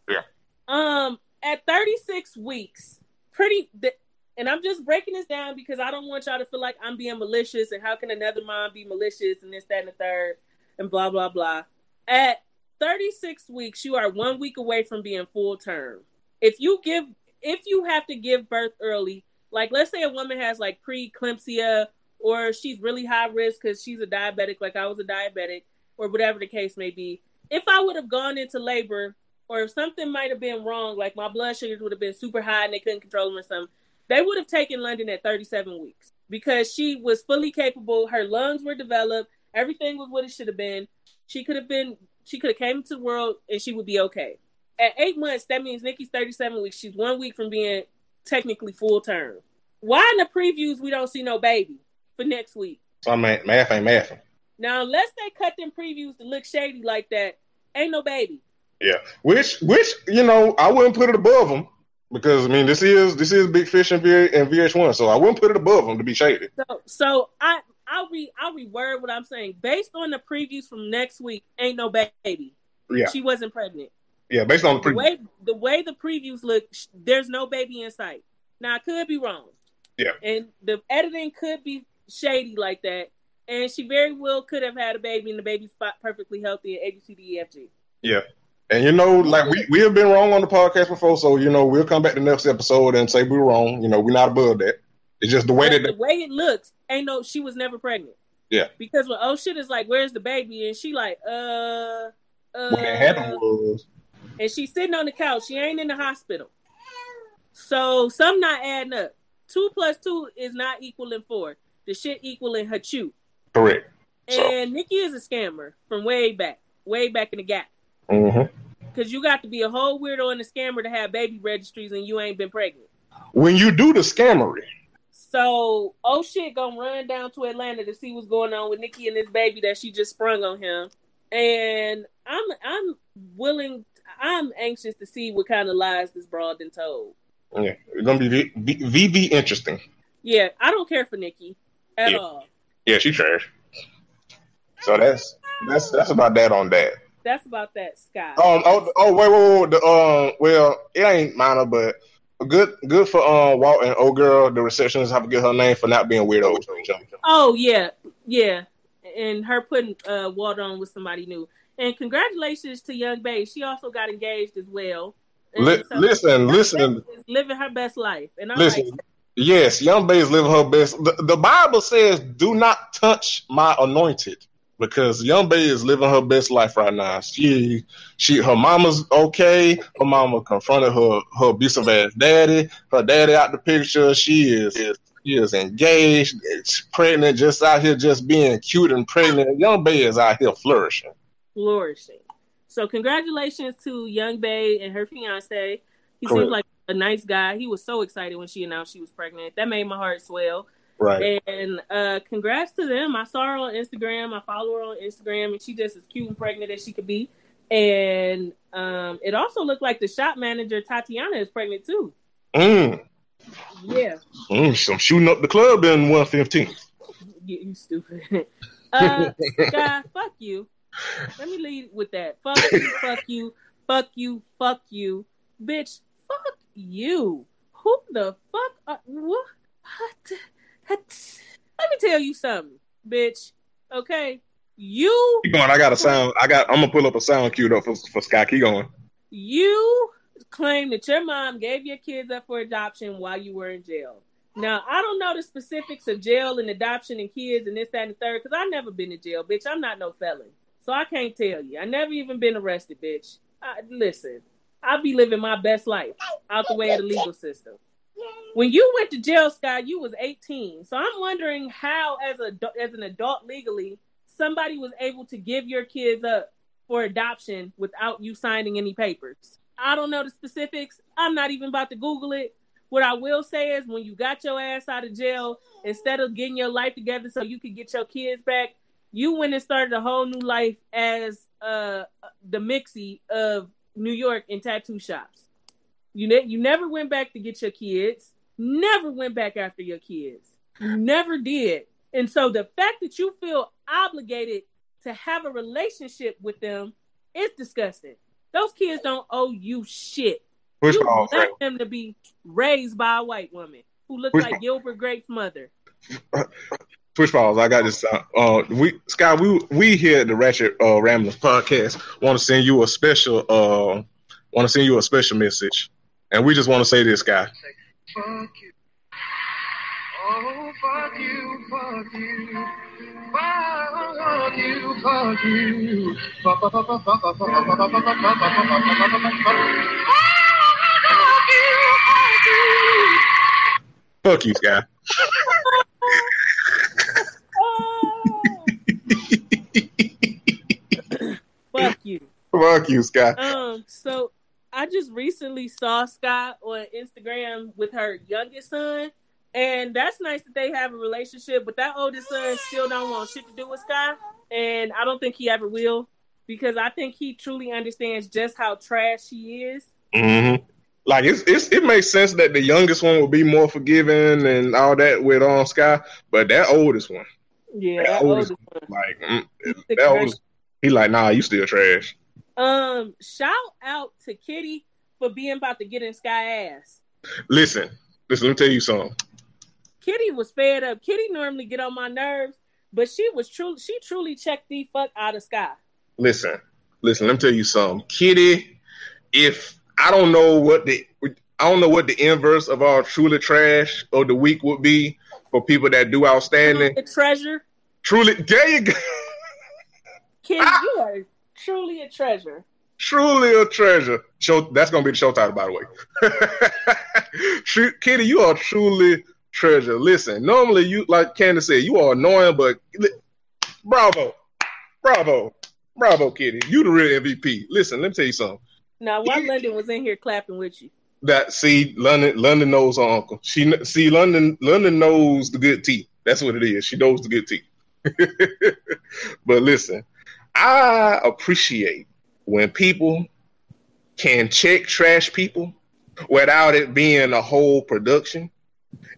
Yeah. Um, at thirty-six weeks, pretty, th- and I'm just breaking this down because I don't want y'all to feel like I'm being malicious and how can another mom be malicious and this, that, and the third, and blah, blah, blah. At thirty-six weeks, you are one week away from being full term. If you give, if you have to give birth early, like let's say a woman has like preeclampsia, or she's really high risk because she's a diabetic, like I was a diabetic, or whatever the case may be. If I would have gone into labor, or if something might have been wrong, like my blood sugars would have been super high and they couldn't control them or something, they would have taken London at thirty-seven weeks because she was fully capable. Her lungs were developed. Everything was what it should have been. She could have been, she could have came to the world and she would be okay. At eight months, that means Nikki's thirty-seven weeks. She's one week from being technically full term. Why in the previews we don't see no baby for next week? So math ain't mathing. Now, unless they cut them previews to look shady like that, ain't no baby. Yeah, which, which you know, I wouldn't put it above them because, I mean, this is this is Big Fish and V H one, so I wouldn't put it above them to be shady. So, so I, I'll, re, I'll reword what I'm saying. Based on the previews from next week, ain't no baby. Yeah. She wasn't pregnant. Yeah, based on the previews. The way, the way the previews look, there's no baby in sight. Now, I could be wrong. Yeah. And the editing could be shady like that, and she very well could have had a baby, and the baby's perfectly healthy and A B C D E F G. Yeah, and you know, like we, we have been wrong on the podcast before, so you know we'll come back to the next episode and say we were wrong. You know, we're not above that. It's just the way but that the they- way it looks. Ain't no, she was never pregnant. Yeah, because when oh shit is like, where's the baby? And she like, uh, uh. What happened was, and she's sitting on the couch. She ain't in the hospital. So some not adding up. Two plus two is not equaling four. The shit equaling her chew. Correct. And so, Nikki is a scammer from way back. Way back in the gap. Mm-hmm. Because you got to be a whole weirdo and a scammer to have baby registries and you ain't been pregnant. When you do the scammery. So, oh shit, gonna run down to Atlanta to see what's going on with Nikki and this baby that she just sprung on him. And I'm I'm willing, I'm anxious to see what kind of lies this broad done told. Yeah, it's gonna be V V interesting. Yeah, I don't care for Nikki. At yeah. all. Yeah, she trash. So that's that's that's about that on that. That's about that, Scott. Um. Oh. Oh. Wait. Wait. Wait. The, um. Well, it ain't minor, but good. Good for um Walt and old girl. The receptionist, I forget her name, for not being weirdos. Oh yeah, yeah. And her putting uh Walt on with somebody new. And congratulations to Young Bae. She also got engaged as well. Li- so listen, listen. Living her best life. And I'm listen. like. Yes, Young Bae's living her best. The, the Bible says, do not touch my anointed. because Young Bay is living her best life right now. She, she, her mama's okay. Her mama confronted her, her abusive ass daddy. Her daddy out the picture. She is, is she is engaged, pregnant, just out here, just being cute and pregnant. Young Bay is out here flourishing. Flourishing. So congratulations to Young Bay and her fiance. He Correct. Seems like a nice guy. He was so excited when she announced she was pregnant. That made my heart swell. Right. And uh, congrats to them. I saw her on Instagram. I follow her on Instagram, and she just as cute and pregnant as she could be. And um, it also looked like the shop manager, Tatiana, is pregnant too. Mm. Yeah. Mm, so I'm shooting up the club in one fifteen. You, you stupid. uh, God, fuck you. Let me lead with that. Fuck you, fuck you, fuck you, fuck you. Bitch, fuck you. Who the fuck are, what? Let me tell you something, bitch. Okay, you. Keep going. I got a sound. I got. I'm gonna pull up a sound cue though for for Sky. Keep going. You claim that your mom gave your kids up for adoption while you were in jail. Now I don't know the specifics of jail and adoption and kids and this, that, and the third because I've never been in jail, bitch. I'm not no felon, so I can't tell you. I never even been arrested, bitch. I, listen, I be living my best life out the way of the legal system. When you went to jail, Sky, you was eighteen. So I'm wondering how, as a as an adult legally, somebody was able to give your kids up for adoption without you signing any papers. I don't know the specifics. I'm not even about to Google it. What I will say is when you got your ass out of jail, instead of getting your life together so you could get your kids back, you went and started a whole new life as uh, the Mixie of New York in tattoo shops. You, ne- you never went back to get your kids. Never went back after your kids. You never did. And so the fact that you feel obligated to have a relationship with them is disgusting. Those kids don't owe you shit. Push you want right. them to be raised by a white woman who looks Push like ball. Gilbert Grape's mother. Push balls. I got this. Uh, uh, we Sky, we we here at the Ratchet uh, Ramblings podcast want to send you a special. Uh, want to send you a special message, and we just want to say this, Sky. Fuck you. Oh, fuck you, fuck you. Fuck you, fuck you. Fuck you, fuck you. Fuck you. Fuck you, Sky. Fuck you. Fuck you, Sky. Um, so I just recently saw Sky on Instagram with her youngest son, and that's nice that they have a relationship, but that oldest son still don't want shit to do with Sky, and I don't think he ever will, because I think he truly understands just how trash he is. Mm-hmm. Like, it's, it's, it makes sense that the youngest one would be more forgiving and all that with um, Sky, but that oldest one. Yeah, that, that oldest, oldest one. Like, mm, that correct. Oldest, he like, nah, you still trash. Um, shout out to Kitty for being about to get in Sky ass. Listen, listen, let me tell you something. Kitty was fed up. Kitty normally get on my nerves, but she was truly, she truly checked the fuck out of Sky. Listen, listen, let me tell you something. Kitty, if I don't know what the, I don't know what the inverse of our truly trash of the week would be for people that do outstanding. The treasure. Truly, there you go. Kitty, ah! you are truly a treasure. Truly a treasure. Show, that's going to be the show title, by the way. True, Kitty, you are truly treasure. Listen, normally, you like Candace said, you are annoying, but bravo. Bravo. Bravo, Kitty. You the real M V P. Listen, let me tell you something. Now, why London was in here clapping with you? That See, London London knows her uncle. She See, London London knows the good tea. That's what it is. She knows the good tea. But listen, I appreciate when people can check trash people without it being a whole production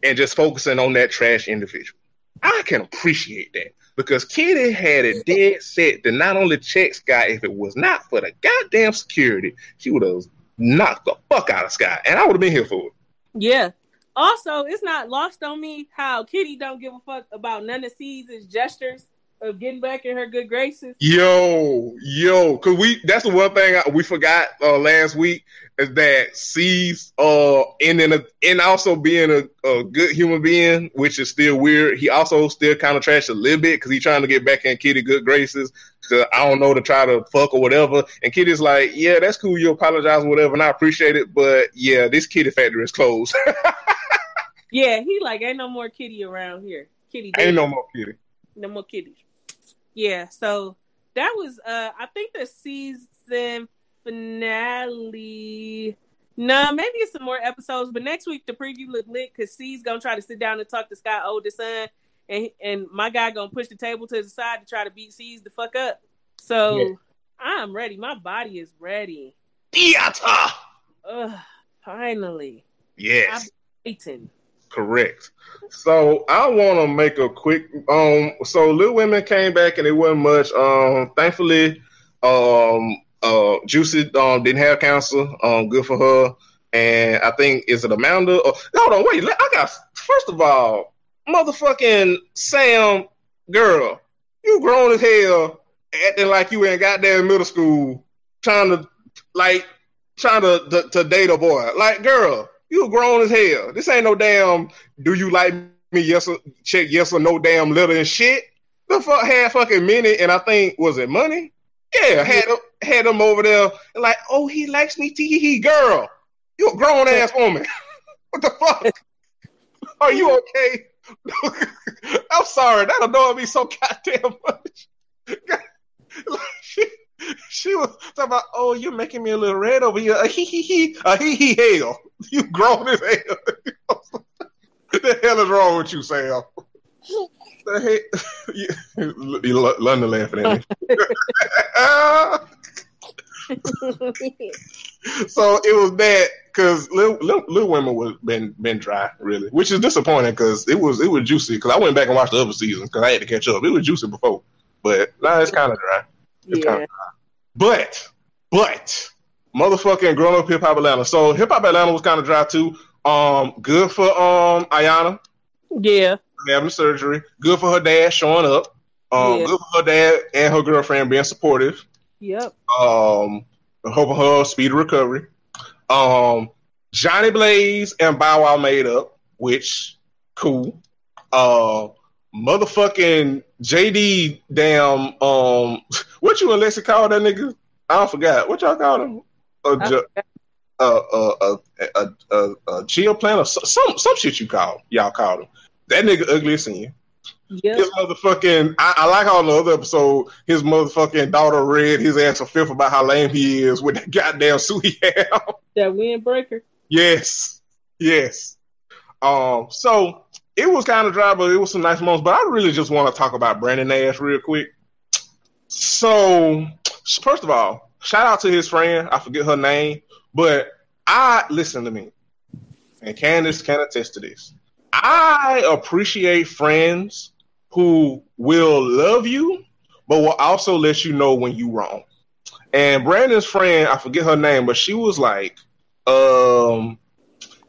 and just focusing on that trash individual. I can appreciate that because Kitty had a dead set to not only check Sky, if it was not for the goddamn security, she would have knocked the fuck out of Sky, and I would have been here for it. Yeah. Also, it's not lost on me how Kitty don't give a fuck about none of C's gestures. of getting back in her good graces. Yo, yo, cause we that's the one thing I, we forgot uh, last week is that C's uh and in a, and also being a, a good human being, which is still weird. He also still kind of trashed a little bit because he's trying to get back in Kitty good graces. Cause I don't know to try to fuck or whatever, and Kitty's like, yeah, that's cool. You apologize or whatever, and I appreciate it, but yeah, this Kitty factory is closed. Yeah, he like ain't no more Kitty around here. Kitty David. Ain't no more Kitty. No more Kitty. Yeah, so that was, uh, I think, the season finale. No, maybe it's some more episodes, but next week the preview look lit because C's going to try to sit down and talk to Sky's oldest son, and and my guy going to push the table to the side to try to beat C's the fuck up. So yeah. I'm ready. My body is ready. Theater! Ugh, finally. Yes. I'm waiting. Correct. So I want to make a quick. Um. So Little Women came back and it wasn't much. Um. Thankfully, um. Uh. Juicy um didn't have cancer. Um. Good for her. And I think is it Amanda? Or, hold on. Wait. I got. First of all, motherfucking Sam, girl, you grown as hell, acting like you in goddamn middle school, trying to like trying to to, to date a boy. Like, girl. You grown as hell. This ain't no damn do you like me, yes or check yes or no damn letter and shit. The fuck had fucking Minnie and I think was it Money? Yeah, had him, had him over there and like, oh, he likes me, tee hee. Girl, you a grown ass woman. What the fuck? Are you okay? I'm sorry, that annoyed me so goddamn much. God, like, she, she was talking about, oh, you're making me a little red over here. A hee hee hee, a hee hee hell. You grown as hell. What the hell is wrong with you, Sam? The hell? London laughing at me. So it was bad because Little, Little, Little Women was been been dry really, which is disappointing because it was it was juicy. Because I went back and watched the other seasons because I had to catch up. It was juicy before, but now it's kind of dry. It's yeah. kind of dry. But but. Motherfucking grown up Hip Hop Atlanta. So Hip Hop Atlanta was kind of dry too. Um, good for um Ayanna. Yeah. Having surgery. Good for her dad showing up. Um, yeah. Good for her dad and her girlfriend being supportive. Yep. Um, hoping her speedy recovery. Um, Johnny Blaze and Bow Wow made up, which cool. Uh, motherfucking J D. Damn. Um, what you and Lexi call that nigga? I forgot what y'all call him. A a a a a chill plan or some some shit you call y'all called him. That nigga ugly as sin. Yep. His motherfucking I, I like how in the other episode his motherfucking daughter read his ass a fifth about how lame he is with that goddamn suit he had. That windbreaker. Yes, yes. Um, so it was kind of dry, but it was some nice moments. But I really just want to talk about Brandon Nash real quick. So first of all. Shout out to his friend. I forget her name, but I listen to me, and Candace can attest to this. I appreciate friends who will love you, but will also let you know when you wrong. And Brandon's friend, I forget her name, but she was like, um,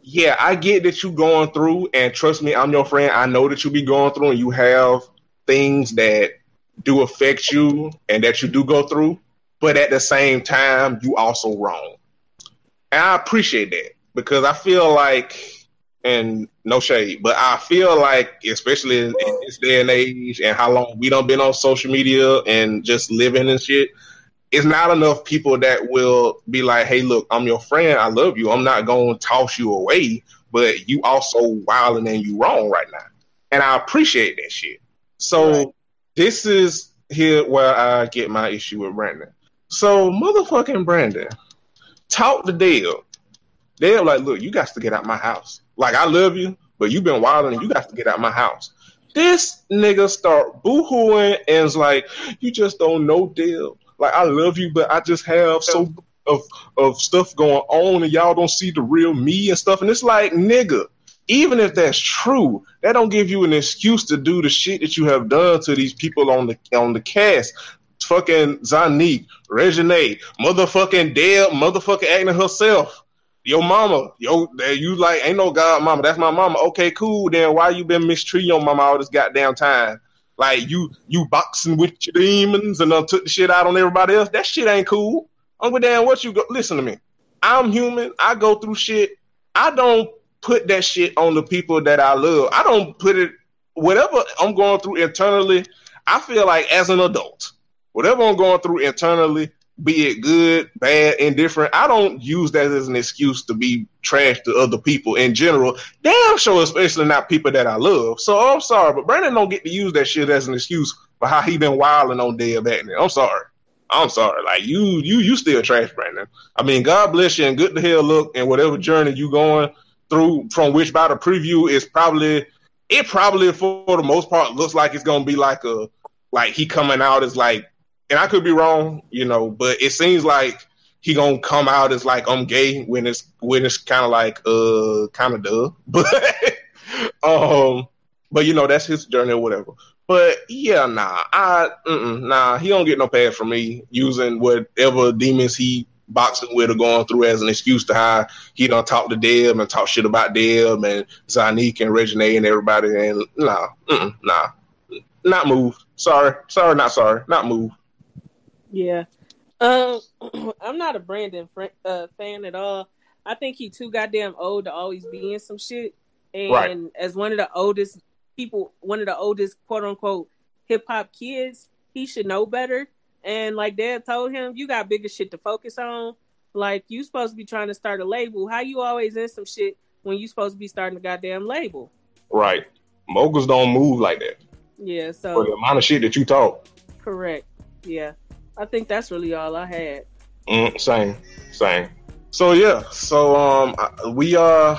yeah, I get that you going through, and trust me, I'm your friend. I know that you be going through, and you have things that do affect you and that you do go through. But at the same time, you also wrong. And I appreciate that because I feel like, and no shade, but I feel like, especially in, in this day and age and how long we done been on social media and just living and shit, it's not enough people that will be like, hey, look, I'm your friend. I love you. I'm not going to toss you away, but you also wilding and you wrong right now. And I appreciate that shit. So right. This is here where I get my issue with Brandon. So, motherfucking Brandon, talk to Dale. Dale, like, look, you got to get out my house. Like, I love you, but you've been wilding and you got to get out my house. This nigga start boo-hooing and is like, you just don't know Dale. Like, I love you, but I just have so of, of stuff going on and y'all don't see the real me and stuff. And it's like, nigga, even if that's true, that don't give you an excuse to do the shit that you have done to these people on the on the cast. Fucking Zanique, Regine, motherfucking Deb, motherfucking Agnes herself, your mama, yo, you like ain't no god mama. That's my mama. Okay, cool. Then why you been mistreating your mama all this goddamn time? Like you you boxing with your demons and then took the shit out on everybody else. That shit ain't cool. I'm going down what you go. Listen to me. I'm human. I go through shit. I don't put that shit on the people that I love. I don't put it, whatever I'm going through internally, I feel like as an adult, whatever I'm going through internally, be it good, bad, indifferent, I don't use that as an excuse to be trash to other people in general. Damn sure, especially not people that I love. So I'm sorry, but Brandon don't get to use that shit as an excuse for how he been wilding on Deb Hackney. I'm sorry. I'm sorry. Like, you you, you still trash, Brandon. I mean, God bless you and good to hell look and whatever journey you going through, from which by the preview is probably, it probably for the most part looks like it's going to be like a, like he coming out as like, and I could be wrong, you know, but it seems like he gonna come out as like I'm gay when it's when it's kind of like uh kind of duh, but um, but you know that's his journey or whatever. But yeah, nah, I nah, he don't get no pass from me using whatever demons he boxing with or going through as an excuse to how he done talk to Deb and talk shit about Deb and Zanique and Reginae and everybody. And nah, nah, not moved. Sorry, sorry, not sorry, not moved. Yeah, um, I'm not a Brandon friend, uh, fan at all. I think he too goddamn old to always be in some shit. And right. as one of the oldest people, one of the oldest quote unquote hip hop kids, he should know better. And like Dad told him, you got bigger shit to focus on. Like you supposed to be trying to start a label. How you always in some shit when you supposed to be starting a goddamn label? Right. Moguls don't move like that. Yeah. So for the amount of shit that you talk. Correct. Yeah. I think that's really all I had. Mm, same, same. So yeah, so um, I, we uh,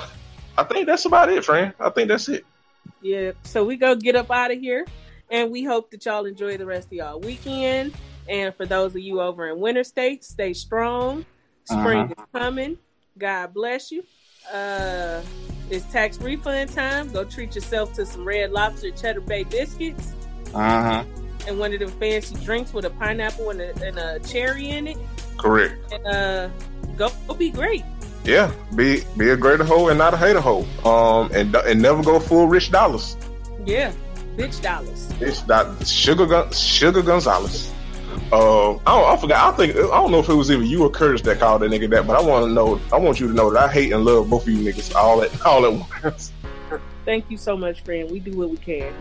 I think that's about it, friend. I think that's it. Yeah. So we go get up out of here, and we hope that y'all enjoy the rest of y'all weekend. And for those of you over in Winter States, stay strong. Spring uh-huh. is coming. God bless you. Uh, it's tax refund time. Go treat yourself to some Red Lobster Cheddar Bay biscuits. Uh huh. And one of the fancy drinks with a pineapple and a, and a cherry in it. Correct. And, uh, go, go be great. Yeah, be be a greater hoe and not a hater hoe. Um, and and never go full rich dollars. Yeah, bitch dollars. It's not sugar gun, sugar Gonzalez. Um, I, don't, I forgot. I think I don't know if it was even you or Curtis that called that nigga that, but I want to know. I want you to know that I hate and love both of you niggas all at all at once. Thank you so much, friend. We do what we can.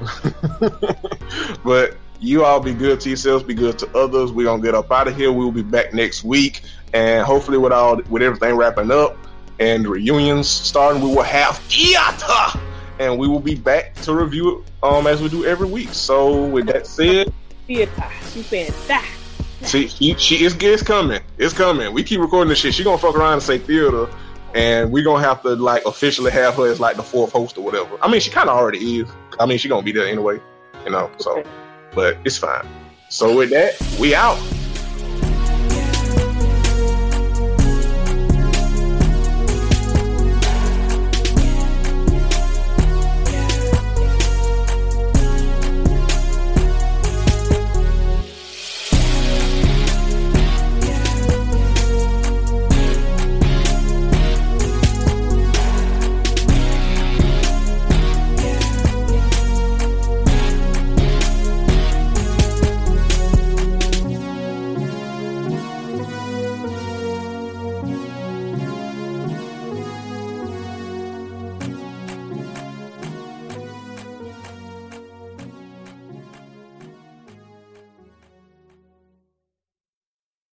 But you all be good to yourselves, be good to others. We're gonna get up out of here. We'll be back next week, and hopefully with all with everything wrapping up and reunions starting, we will have IATA, and we will be back to review it um as we do every week. So with that said, IATA, she said that. See, she, she is it's coming. It's coming. We keep recording this shit. She gonna fuck around and say theater, and we're gonna have to like officially have her as like the fourth host or whatever. I mean, she kind of already is. I mean, she gonna be there anyway, you know. So. Okay. But it's fine. So with that, we out.